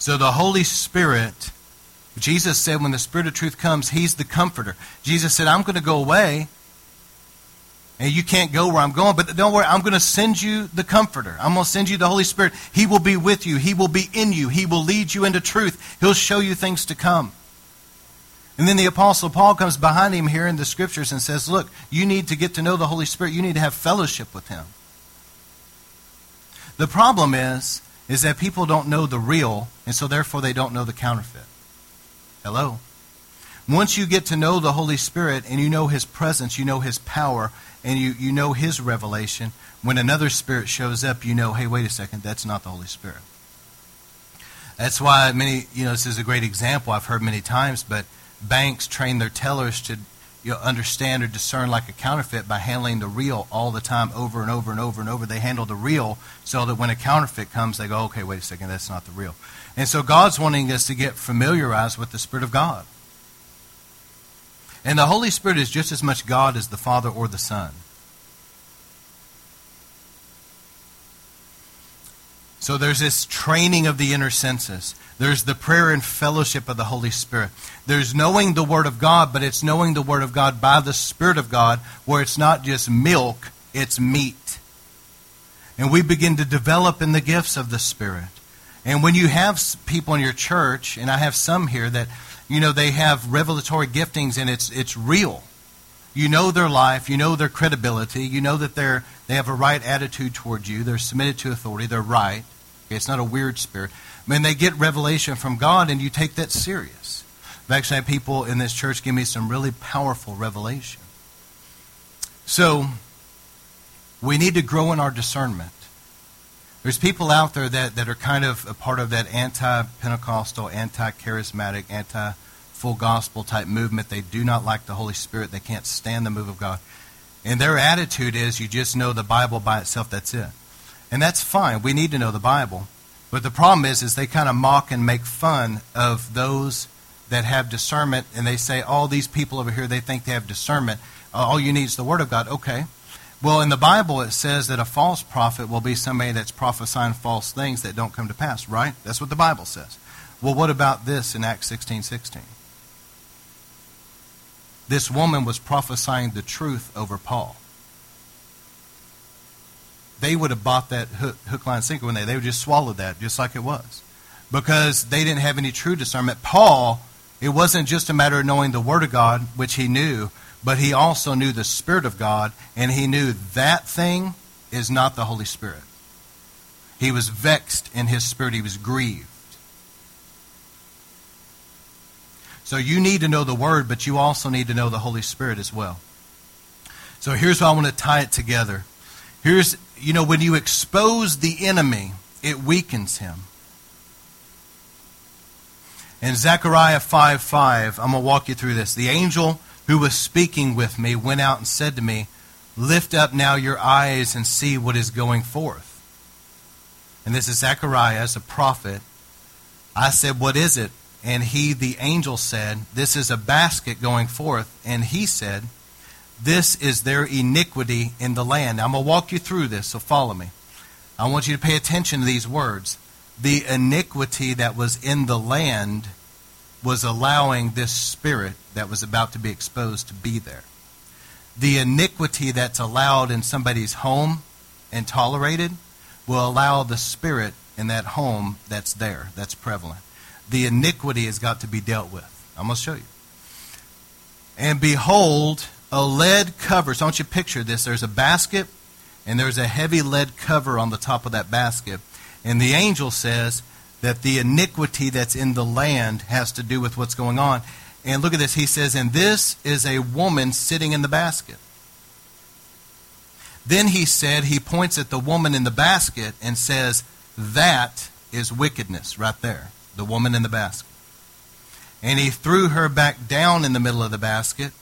So the Holy Spirit, Jesus said when the Spirit of truth comes, he's the comforter. Jesus said, I'm going to go away, and you can't go where I'm going, but don't worry, I'm going to send you the comforter. I'm going to send you the Holy Spirit. He will be with you. He will be in you. He will lead you into truth. He'll show you things to come. And then the Apostle Paul comes behind him here in the Scriptures and says, look, you need to get to know the Holy Spirit. You need to have fellowship with him. The problem is that people don't know the real, and so therefore they don't know the counterfeit. Hello? Once you get to know the Holy Spirit and you know his presence, you know his power, and you know his revelation, when another spirit shows up, you know, hey, wait a second, that's not the Holy Spirit. That's why many, this is a great example I've heard many times, but banks train their tellers to understand or discern like a counterfeit by handling the real all the time, over and over and over and over. They handle the real so that when a counterfeit comes, they go, okay, wait a second, that's not the real. And so God's wanting us to get familiarized with the Spirit of God. And the Holy Spirit is just as much God as the Father or the Son. So there's this training of the inner senses. There's the prayer and fellowship of the Holy Spirit. There's knowing the Word of God, but it's knowing the Word of God by the Spirit of God, where it's not just milk, it's meat. And we begin to develop in the gifts of the Spirit. And when you have people in your church, and I have some here that, they have revelatory giftings, and it's real. You know their life, you know their credibility, you know that they have a right attitude toward you, they're submitted to authority, they're right. Okay, it's not a weird spirit. They get revelation from God, and you take that serious. I've actually had people in this church give me some really powerful revelation. So, we need to grow in our discernment. There's people out there that are kind of a part of that anti-Pentecostal, anti-charismatic, anti-full gospel type movement. They do not like the Holy Spirit. They can't stand the move of God. And their attitude is you just know the Bible by itself, that's it. And that's fine. We need to know the Bible. But the problem is they kind of mock and make fun of those that have discernment. And they say, all these people over here, they think they have discernment. All you need is the Word of God. Okay. Well, in the Bible, it says that a false prophet will be somebody that's prophesying false things that don't come to pass, right? That's what the Bible says. Well, what about this in Acts 16:16? This woman was prophesying the truth over Paul. They would have bought that hook, line, sinker, wouldn't they? They would just swallow that just like it was because they didn't have any true discernment. Paul, it wasn't just a matter of knowing the Word of God, which he knew, but he also knew the Spirit of God, and he knew that thing is not the Holy Spirit. He was vexed in his spirit. He was grieved. So you need to know the Word, but you also need to know the Holy Spirit as well. So here's how I want to tie it together. Here's, you know, when you expose the enemy, it weakens him. In Zechariah 5:5, I'm going to walk you through this. The angel who was speaking with me went out and said to me, "Lift up now your eyes and see what is going forth." And this is Zechariah as a prophet. I said, "What is it?" And he, the angel, said, "This is a basket going forth." And he said, "This is their iniquity in the land." Now, I'm going to walk you through this, so follow me. I want you to pay attention to these words. The iniquity that was in the land was allowing this spirit that was about to be exposed to be there. The iniquity that's allowed in somebody's home and tolerated will allow the spirit in that home that's there, that's prevalent. The iniquity has got to be dealt with. I'm going to show you. And behold, a lead cover. So I want you to picture this. There's a basket, and there's a heavy lead cover on the top of that basket. And the angel says that the iniquity that's in the land has to do with what's going on. And look at this. He says, "And this is a woman sitting in the basket." Then he said, he points at the woman in the basket and says, "That is wickedness," right there, the woman in the basket. And he threw her back down in the middle of the basket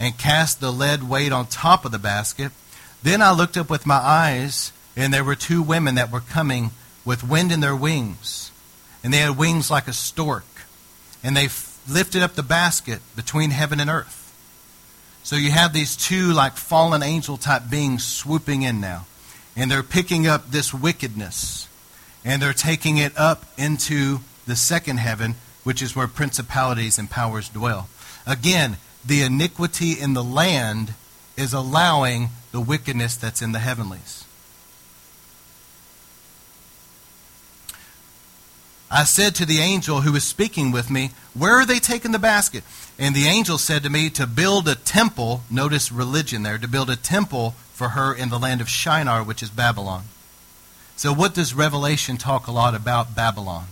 and cast the lead weight on top of the basket. Then I looked up with my eyes, and there were two women that were coming with wind in their wings. And they had wings like a stork. And they lifted up the basket between heaven and earth. So you have these two like fallen angel type beings swooping in now. And they're picking up this wickedness. And they're taking it up into the second heaven, which is where principalities and powers dwell. Again, the iniquity in the land is allowing the wickedness that's in the heavenlies. I said to the angel who was speaking with me, "Where are they taking the basket?" And the angel said to me, "To build a temple," notice religion there, "to build a temple for her in the land of Shinar," which is Babylon. So what does Revelation talk a lot about? Babylon.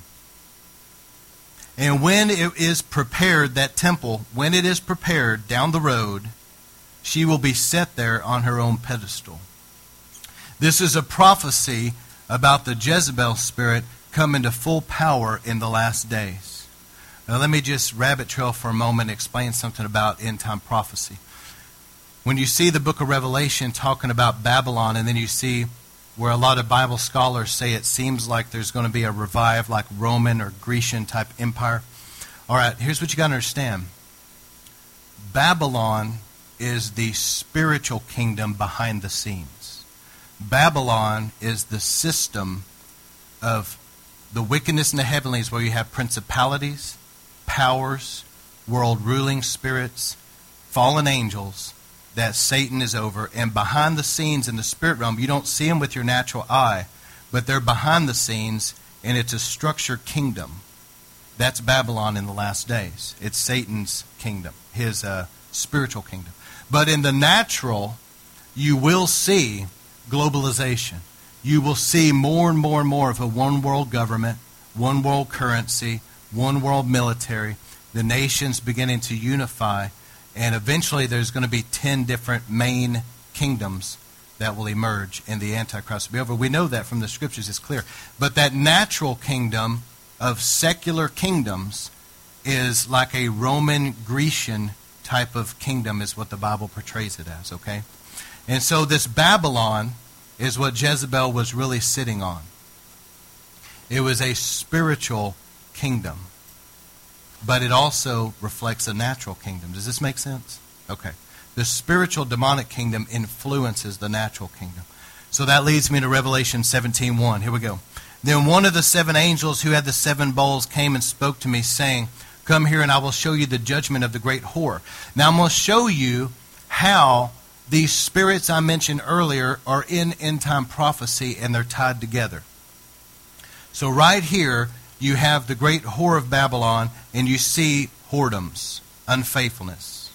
And when it is prepared, that temple, when it is prepared down the road, she will be set there on her own pedestal. This is a prophecy about the Jezebel spirit come into full power in the last days. Now let me just rabbit trail for a moment and explain something about end time prophecy. When you see the book of Revelation talking about Babylon, and then you see where a lot of Bible scholars say it seems like there's going to be a revive like Roman or Grecian type empire. All right, here's what you got to understand. Babylon is the spiritual kingdom behind the scenes. Babylon is the system of the wickedness in the heavenlies, where you have principalities, powers, world ruling spirits, fallen angels that Satan is over. And behind the scenes in the spirit realm, you don't see them with your natural eye, but they're behind the scenes, and it's a structured kingdom. That's Babylon in the last days. It's Satan's kingdom, his spiritual kingdom. But in the natural, you will see globalization. You will see more and more and more of a one world government, one world currency, one world military, the nations beginning to unify, and eventually there's going to be 10 different main kingdoms that will emerge, and the Antichrist will be over. We know that from the scriptures, it's clear. But that natural kingdom of secular kingdoms is like a Roman Grecian type of kingdom is what the Bible portrays it as, okay? And so this Babylon is what Jezebel was really sitting on. It was a spiritual kingdom, but it also reflects a natural kingdom. Does this make sense? Okay. The spiritual demonic kingdom influences the natural kingdom. So that leads me to Revelation 17:1. Here we go. Then one of the seven angels who had the seven bowls came and spoke to me, saying, "Come here, and I will show you the judgment of the great whore." Now I'm going to show you how these spirits I mentioned earlier are in end-time prophecy, and they're tied together. So right here, you have the great whore of Babylon, and you see whoredoms, unfaithfulness,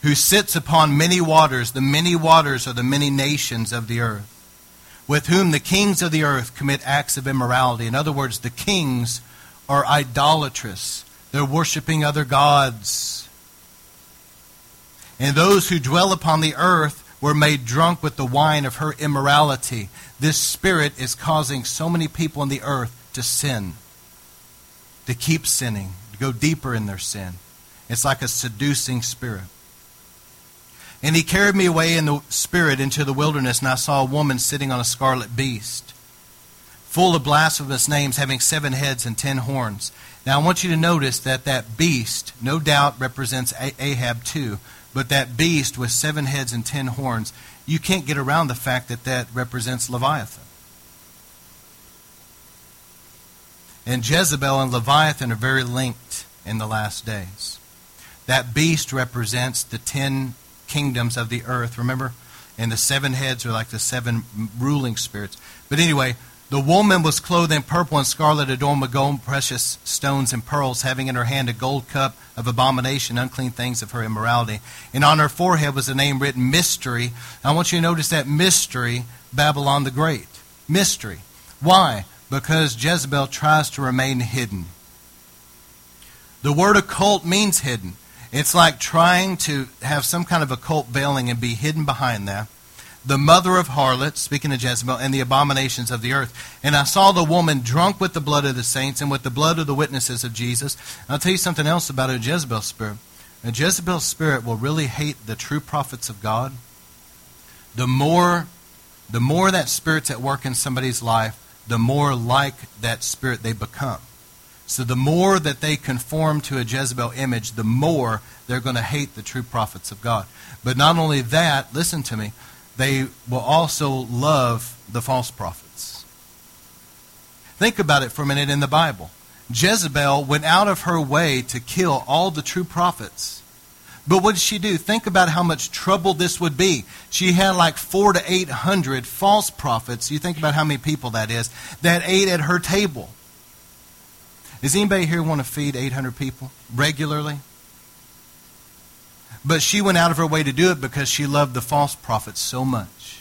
who sits upon many waters. The many waters are the many nations of the earth. with whom the kings of the earth commit acts of immorality. In other words, the kings are idolatrous. They're worshiping other gods. And those who dwell upon the earth were made drunk with the wine of her immorality. This spirit is causing so many people on the earth to sin, to keep sinning, to go deeper in their sin. It's like a seducing spirit. And he carried me away in the spirit into the wilderness, and I saw a woman sitting on a scarlet beast, full of blasphemous names, having 7 heads and 10 horns. Now I want you to notice that that beast, no doubt, represents Ahab too, but that beast with 7 heads and 10 horns, you can't get around the fact that that represents Leviathan. And Jezebel and Leviathan are very linked in the last days. That beast represents the 10 kingdoms of the earth, remember? And the 7 heads are like the 7 ruling spirits. But anyway, the woman was clothed in purple and scarlet, adorned with gold, precious stones, and pearls, having in her hand a gold cup of abomination, unclean things of her immorality. And on her forehead was a name written, Mystery. I want you to notice that mystery, Babylon the Great. Mystery. Why? Because Jezebel tries to remain hidden. The word occult means hidden. It's like trying to have some kind of occult veiling and be hidden behind that. The mother of harlots, speaking of Jezebel, and the abominations of the earth. And I saw the woman drunk with the blood of the saints and with the blood of the witnesses of Jesus. And I'll tell you something else about a Jezebel spirit. A Jezebel spirit will really hate the true prophets of God. The more that spirit's at work in somebody's life, the more like that spirit they become. So the more that they conform to a Jezebel image, the more they're going to hate the true prophets of God. But not only that, listen to me, they will also love the false prophets. Think about it for a minute in the Bible. Jezebel went out of her way to kill all the true prophets. But what did she do? Think about how much trouble this would be. She had like 400 to 800 false prophets. You think about how many people that is that ate at her table. Does anybody here want to feed 800 people regularly? But she went out of her way to do it because she loved the false prophets so much.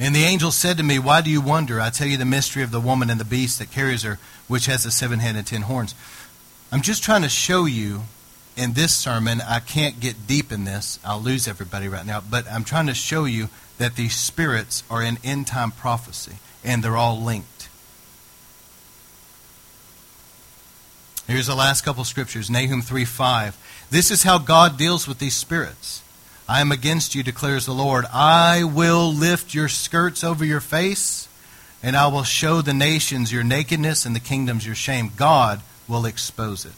And the angel said to me, "Why do you wonder? I tell you the mystery of the woman and the beast that carries her, which has the 7 heads and 10 horns." I'm just trying to show you in this sermon, I can't get deep in this. I'll lose everybody right now. But I'm trying to show you that these spirits are in end-time prophecy, and they're all linked. Here's the last couple scriptures, Nahum 3:5. This is how God deals with these spirits. "I am against you, declares the Lord. I will lift your skirts over your face, and I will show the nations your nakedness and the kingdoms your shame." God will expose it.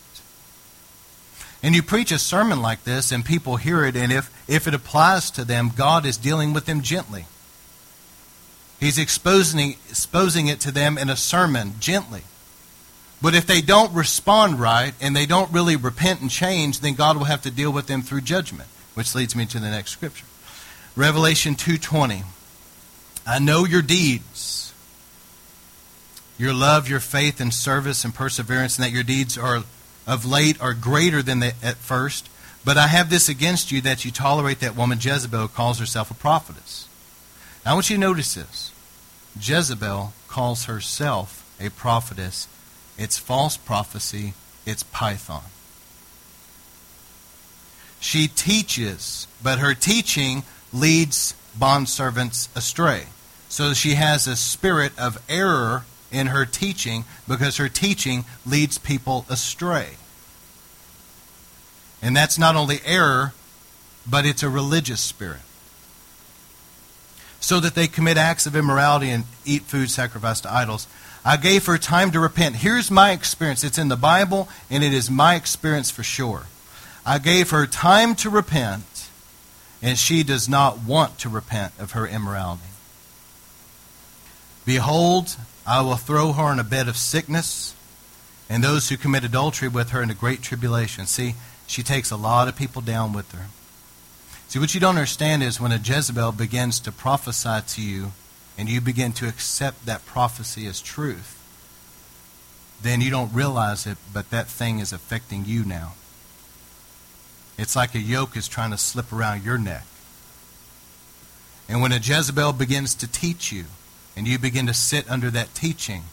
And you preach a sermon like this, and people hear it, and if it applies to them, God is dealing with them gently. He's exposing it to them in a sermon, gently. But if they don't respond right, and they don't really repent and change, then God will have to deal with them through judgment, which leads me to the next scripture. Revelation 2:20. "I know your deeds, your love, your faith, and service, and perseverance, and that your deeds are of late are greater than at first. But I have this against you, that you tolerate that woman Jezebel, who calls herself a prophetess." Now I want you to notice this. Jezebel calls herself a prophetess. It's false prophecy. It's Python. She teaches, but her teaching leads bondservants astray. So she has a spirit of error in her teaching, because her teaching leads people astray. And that's not only error, but it's a religious spirit. "So that they commit acts of immorality and eat food sacrificed to idols. I gave her time to repent." Here's my experience. It's in the Bible, and it is my experience for sure. "I gave her time to repent, and she does not want to repent of her immorality. Behold, I will throw her in a bed of sickness, and those who commit adultery with her into great tribulation." See, she takes a lot of people down with her. See, what you don't understand is when a Jezebel begins to prophesy to you, and you begin to accept that prophecy as truth, then you don't realize it, but that thing is affecting you now. It's like a yoke is trying to slip around your neck. And when a Jezebel begins to teach you, and you begin to sit under that teaching,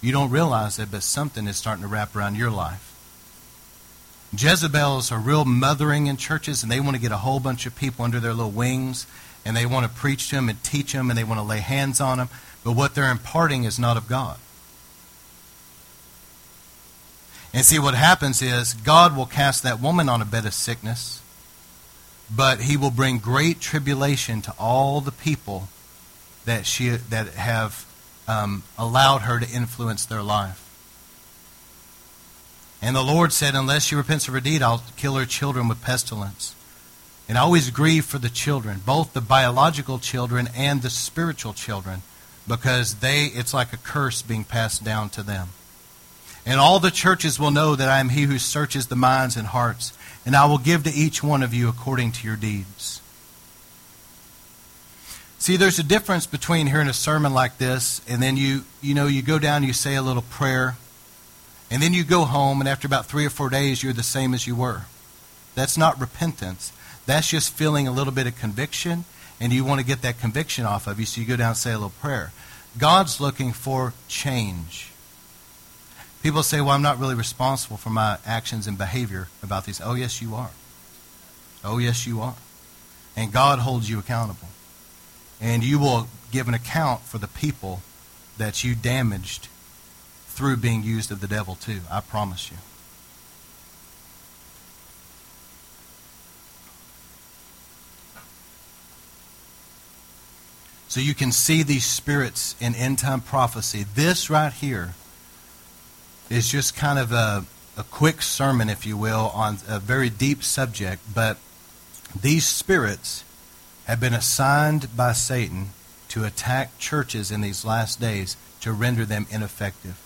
you don't realize it, but something is starting to wrap around your life. Jezebels are real mothering in churches, and they want to get a whole bunch of people under their little wings, and they want to preach to them and teach them, and they want to lay hands on them. But what they're imparting is not of God. And see, what happens is God will cast that woman on a bed of sickness, but he will bring great tribulation to all the people that have allowed her to influence their life. And the Lord said, unless she repents of her deed, I'll kill her children with pestilence. And I always grieve for the children, both the biological children and the spiritual children, because it's like a curse being passed down to them. And all the churches will know that I am he who searches the minds and hearts, and I will give to each one of you according to your deeds. See, there's a difference between hearing a sermon like this, and then you go down, you say a little prayer, and then you go home, and after about 3 or 4 days, you're the same as you were. That's not repentance. That's just feeling a little bit of conviction, and you want to get that conviction off of you, so you go down and say a little prayer. God's looking for change. People say, well, I'm not really responsible for my actions and behavior about these. Oh, yes, you are. Oh, yes, you are. And God holds you accountable. And you will give an account for the people that you damaged through being used of the devil too, I promise you. So you can see these spirits in end-time prophecy. This right here is just kind of a quick sermon, if you will, on a very deep subject. But these spirits have been assigned by Satan to attack churches in these last days to render them ineffective.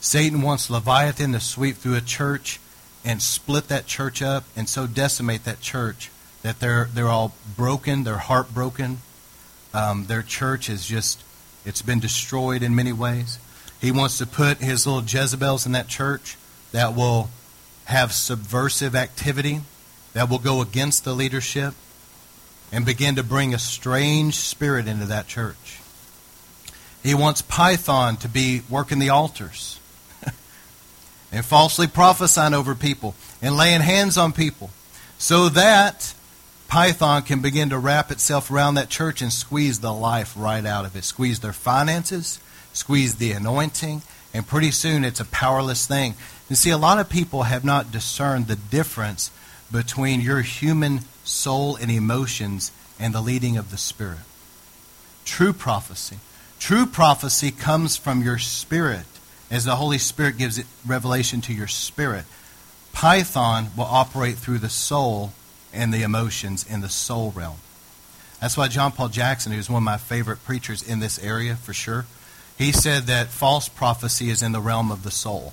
Satan wants Leviathan to sweep through a church and split that church up and so decimate that church that they're all broken, they're heartbroken. Their church is just, it's been destroyed in many ways. He wants to put his little Jezebels in that church that will have subversive activity, that will go against the leadership and begin to bring a strange spirit into that church. He wants Python to be working the altars and falsely prophesying over people and laying hands on people so that Python can begin to wrap itself around that church and squeeze the life right out of it, squeeze their finances, squeeze the anointing, and pretty soon it's a powerless thing. And see, a lot of people have not discerned the difference between your human soul and emotions and the leading of the Spirit. True prophecy. True prophecy comes from your spirit as the Holy Spirit gives it revelation to your spirit. Python will operate through the soul and the emotions in the soul realm. That's why John Paul Jackson, who's one of my favorite preachers in this area for sure, he said that false prophecy is in the realm of the soul.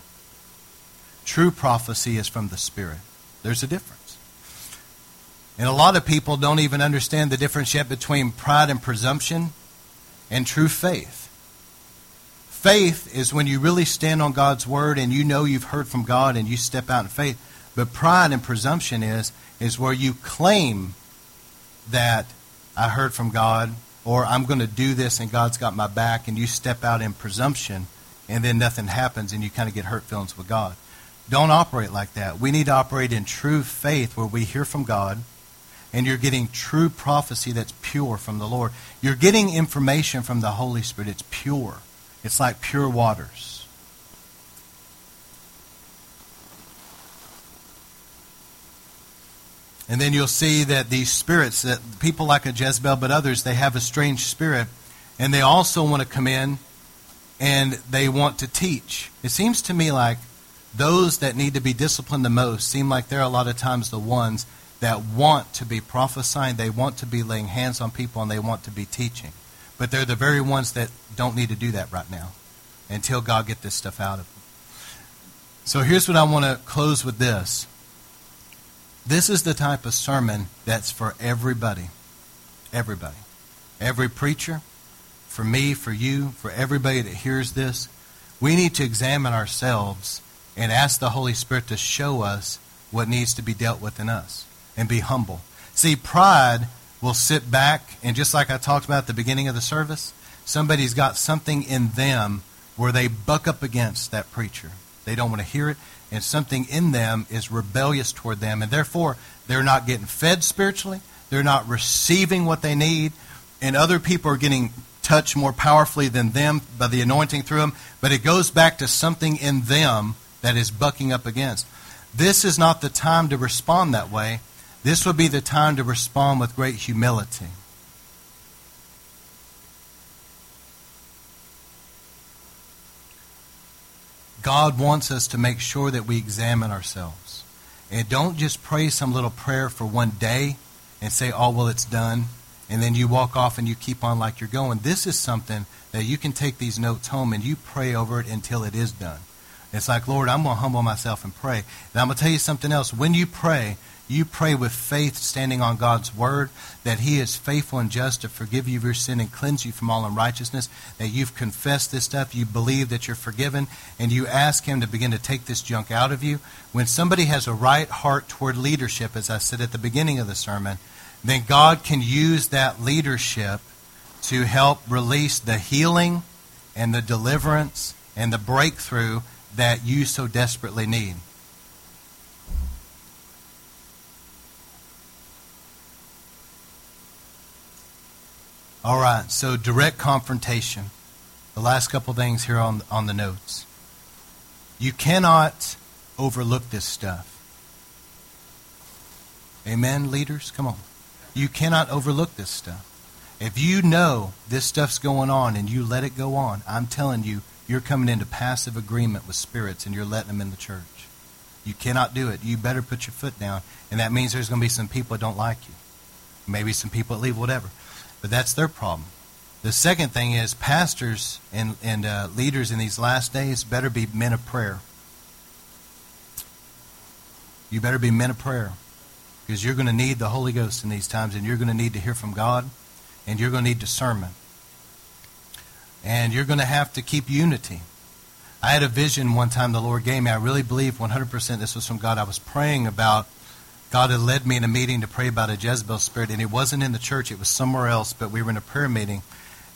True prophecy is from the Spirit. There's a difference. And a lot of people don't even understand the difference yet between pride and presumption and true faith. Faith is when you really stand on God's word and you know you've heard from God and you step out in faith. But pride and presumption is where you claim that I heard from God, or I'm going to do this and God's got my back, and you step out in presumption and then nothing happens and you kind of get hurt feelings with God. Don't operate like that. We need to operate in true faith where we hear from God and you're getting true prophecy that's pure from the Lord. You're getting information from the Holy Spirit. It's pure. It's like pure waters. And then you'll see that these spirits, that people like a Jezebel but others, they have a strange spirit, and they also want to come in and they want to teach. It seems to me like those that need to be disciplined the most seem like they're a lot of times the ones that want to be prophesying, they want to be laying hands on people, and they want to be teaching. But they're the very ones that don't need to do that right now until God get this stuff out of them. So here's what I want to close with this. This is the type of sermon that's for everybody. Everybody. Every preacher, for me, for you, for everybody that hears this. We need to examine ourselves and ask the Holy Spirit to show us what needs to be dealt with in us and be humble. See, pride will sit back, and just like I talked about at the beginning of the service, somebody's got something in them where they buck up against that preacher. They don't want to hear it, and something in them is rebellious toward them, and therefore they're not getting fed spiritually, they're not receiving what they need, and other people are getting touched more powerfully than them by the anointing through them, but it goes back to something in them that is bucking up against. This is not the time to respond that way. This would be the time to respond with great humility. God wants us to make sure that we examine ourselves. And don't just pray some little prayer for one day and say, oh, well, it's done. And then you walk off and you keep on like you're going. This is something that you can take these notes home and you pray over it until it is done. It's like, Lord, I'm going to humble myself and pray. And I'm going to tell you something else. When you pray with faith, standing on God's word, that he is faithful and just to forgive you of your sin and cleanse you from all unrighteousness, that you've confessed this stuff, you believe that you're forgiven, and you ask him to begin to take this junk out of you. When somebody has a right heart toward leadership, as I said at the beginning of the sermon, then God can use that leadership to help release the healing and the deliverance and the breakthrough that you so desperately need. All right, so direct confrontation. The last couple things here on the notes. You cannot overlook this stuff. Amen, leaders? Come on. You cannot overlook this stuff. If you know this stuff's going on and you let it go on, I'm telling you, you're coming into passive agreement with spirits and you're letting them in the church. You cannot do it. You better put your foot down, and that means there's going to be some people that don't like you. Maybe some people that leave, whatever. But that's their problem. The second thing is pastors and leaders in these last days better be men of prayer. You better be men of prayer, because you're going to need the Holy Ghost in these times, and you're going to need to hear from God, and you're going to need discernment. And you're going to have to keep unity. I had a vision one time the Lord gave me. I really believe 100% this was from God. I was praying about, God had led me in a meeting to pray about a Jezebel spirit. And it wasn't in the church. It was somewhere else. But we were in a prayer meeting.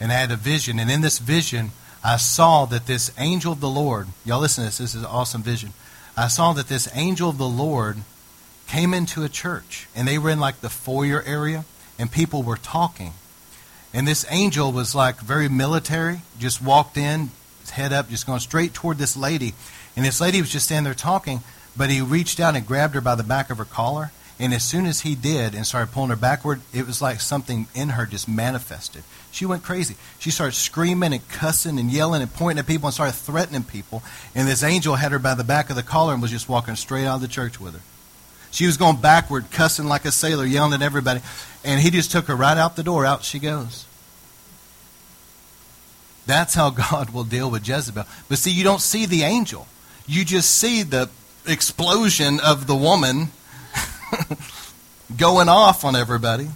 And I had a vision. And in this vision, I saw that this angel of the Lord. Y'all listen to this. This is an awesome vision. I saw that this angel of the Lord came into a church. And they were in like the foyer area. And people were talking. And this angel was like very military, just walked in, head up, just going straight toward this lady. And this lady was just standing there talking, but he reached out and grabbed her by the back of her collar. And as soon as he did and started pulling her backward, it was like something in her just manifested. She went crazy. She started screaming and cussing and yelling and pointing at people and started threatening people. And this angel had her by the back of the collar and was just walking straight out of the church with her. She was going backward, cussing like a sailor, yelling at everybody. And he just took her right out the door. Out she goes. That's how God will deal with Jezebel. But see, you don't see the angel. You just see the explosion of the woman going off on everybody.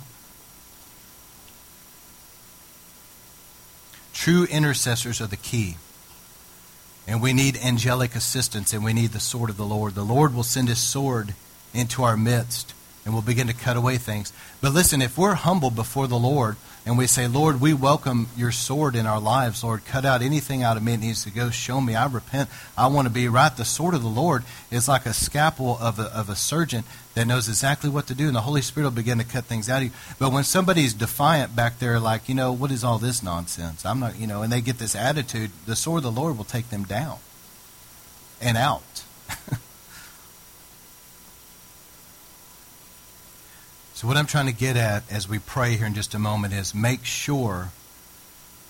True intercessors are the key. And we need angelic assistance, and we need the sword of the Lord. The Lord will send his sword into our midst, and we'll begin to cut away things. But listen, if we're humble before the Lord and we say, Lord, we welcome your sword in our lives. Lord, cut out anything out of me that needs to go. Show me. I repent. I want to be right. The sword of the Lord is like a scalpel of a surgeon that knows exactly what to do, and the Holy Spirit will begin to cut things out of you. But when somebody's defiant back there, like, you know, what is all this nonsense? I'm not, you know, and they get this attitude, the sword of the Lord will take them down and out. So what I'm trying to get at as we pray here in just a moment is make sure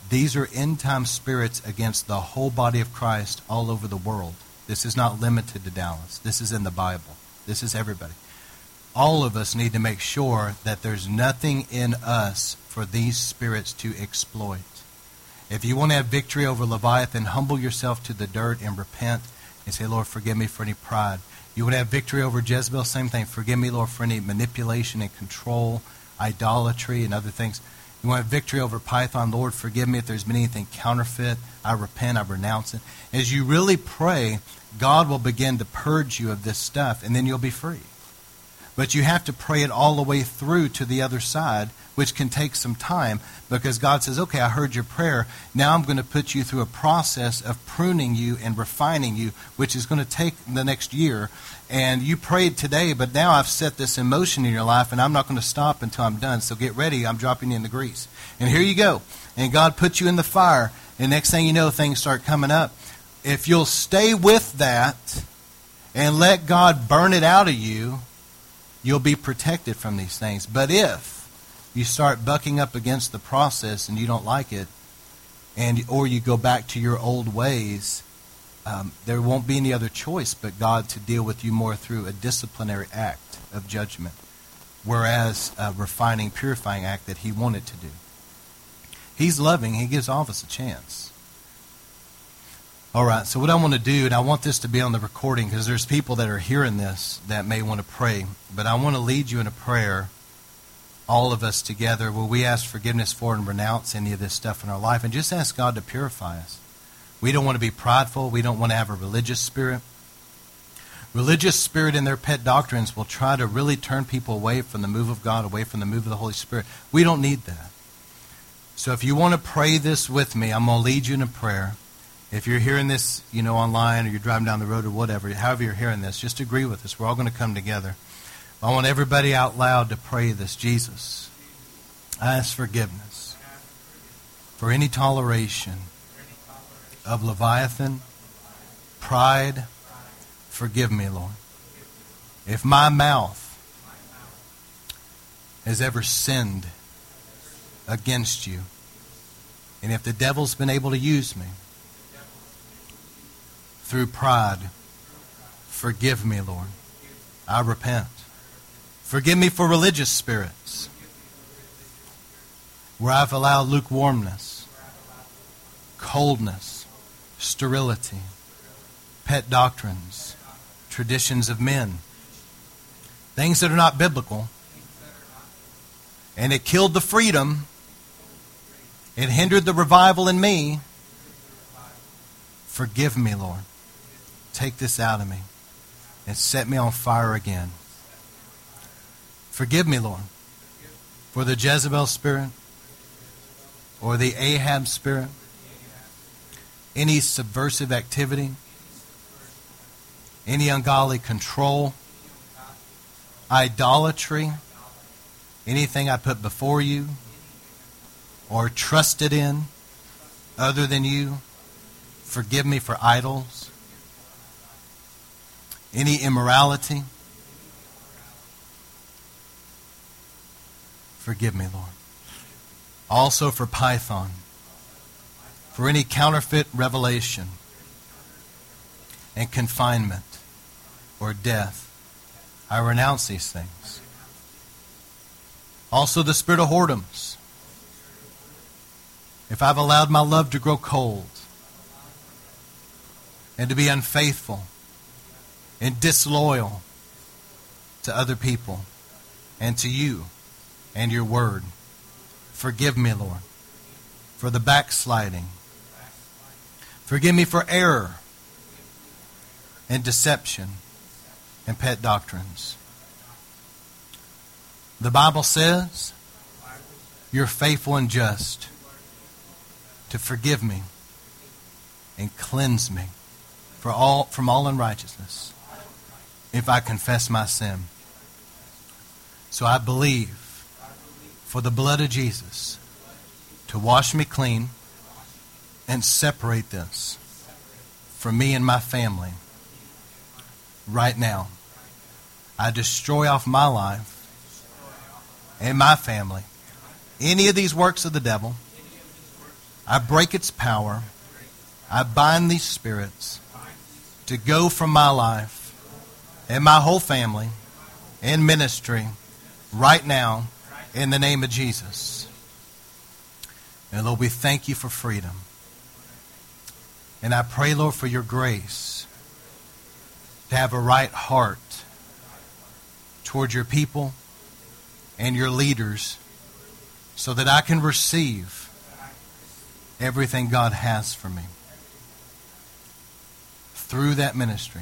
these are end-time spirits against the whole body of Christ all over the world. This is not limited to Dallas. This is in the Bible. This is everybody. All of us need to make sure that there's nothing in us for these spirits to exploit. If you want to have victory over Leviathan, humble yourself to the dirt and repent and say, Lord, forgive me for any pride. You would have victory over Jezebel, same thing. Forgive me, Lord, for any manipulation and control, idolatry, and other things. You want victory over Python, Lord, forgive me if there's been anything counterfeit. I repent, I renounce it. As you really pray, God will begin to purge you of this stuff, and then you'll be free. But you have to pray it all the way through to the other side, which can take some time, because God says, okay, I heard your prayer. Now I'm going to put you through a process of pruning you and refining you, which is going to take the next year. And you prayed today, but now I've set this in motion in your life, and I'm not going to stop until I'm done. So get ready. I'm dropping you in the grease. And here you go. And God puts you in the fire. And next thing you know, things start coming up. If you'll stay with that and let God burn it out of you, you'll be protected from these things. But if you start bucking up against the process and you don't like it, and or you go back to your old ways, there won't be any other choice but God to deal with you more through a disciplinary act of judgment, whereas a refining, purifying act that he wanted to do. He's loving. He gives all of us a chance. All right, so what I want to do, and I want this to be on the recording because there's people that are hearing this that may want to pray, but I want to lead you in a prayer, all of us together, where we ask forgiveness for and renounce any of this stuff in our life and just ask God to purify us. We don't want to be prideful. We don't want to have a religious spirit. Religious spirit and their pet doctrines will try to really turn people away from the move of God, away from the move of the Holy Spirit. We don't need that. So if you want to pray this with me, I'm going to lead you in a prayer. If you're hearing this, you know, online, or you're driving down the road or whatever, however you're hearing this, just agree with us. We're all going to come together. I want everybody out loud to pray this. Jesus, I ask forgiveness for any toleration of Leviathan, pride. Forgive me, Lord. If my mouth has ever sinned against you, and if the devil's been able to use me through pride, forgive me, Lord. I repent. Forgive me for religious spirits where I've allowed lukewarmness, coldness, sterility, pet doctrines, traditions of men, things that are not biblical, and it killed the freedom. It hindered the revival in me. Forgive me, Lord. Take this out of me and set me on fire again. Forgive me, Lord, for the Jezebel spirit or the Ahab spirit, any subversive activity, any ungodly control, idolatry, anything I put before you or trusted in other than you. Forgive me for idols, any immorality. Forgive me, Lord. Also for Python, for any counterfeit revelation and confinement or death. I renounce these things. Also the spirit of whoredoms. If I've allowed my love to grow cold and to be unfaithful and disloyal to other people and to you and your word, forgive me, Lord, for the backsliding. Forgive me for error and deception and pet doctrines. The Bible says you're faithful and just to forgive me and cleanse me from all unrighteousness if I confess my sin. So I believe for the blood of Jesus to wash me clean and separate this from me and my family right now. I destroy off my life and my family any of these works of the devil. I break its power. I bind these spirits to go from my life and my whole family and ministry right now in the name of Jesus. And Lord, we thank you for freedom. And I pray, Lord, for your grace to have a right heart toward your people and your leaders so that I can receive everything God has for me through that ministry,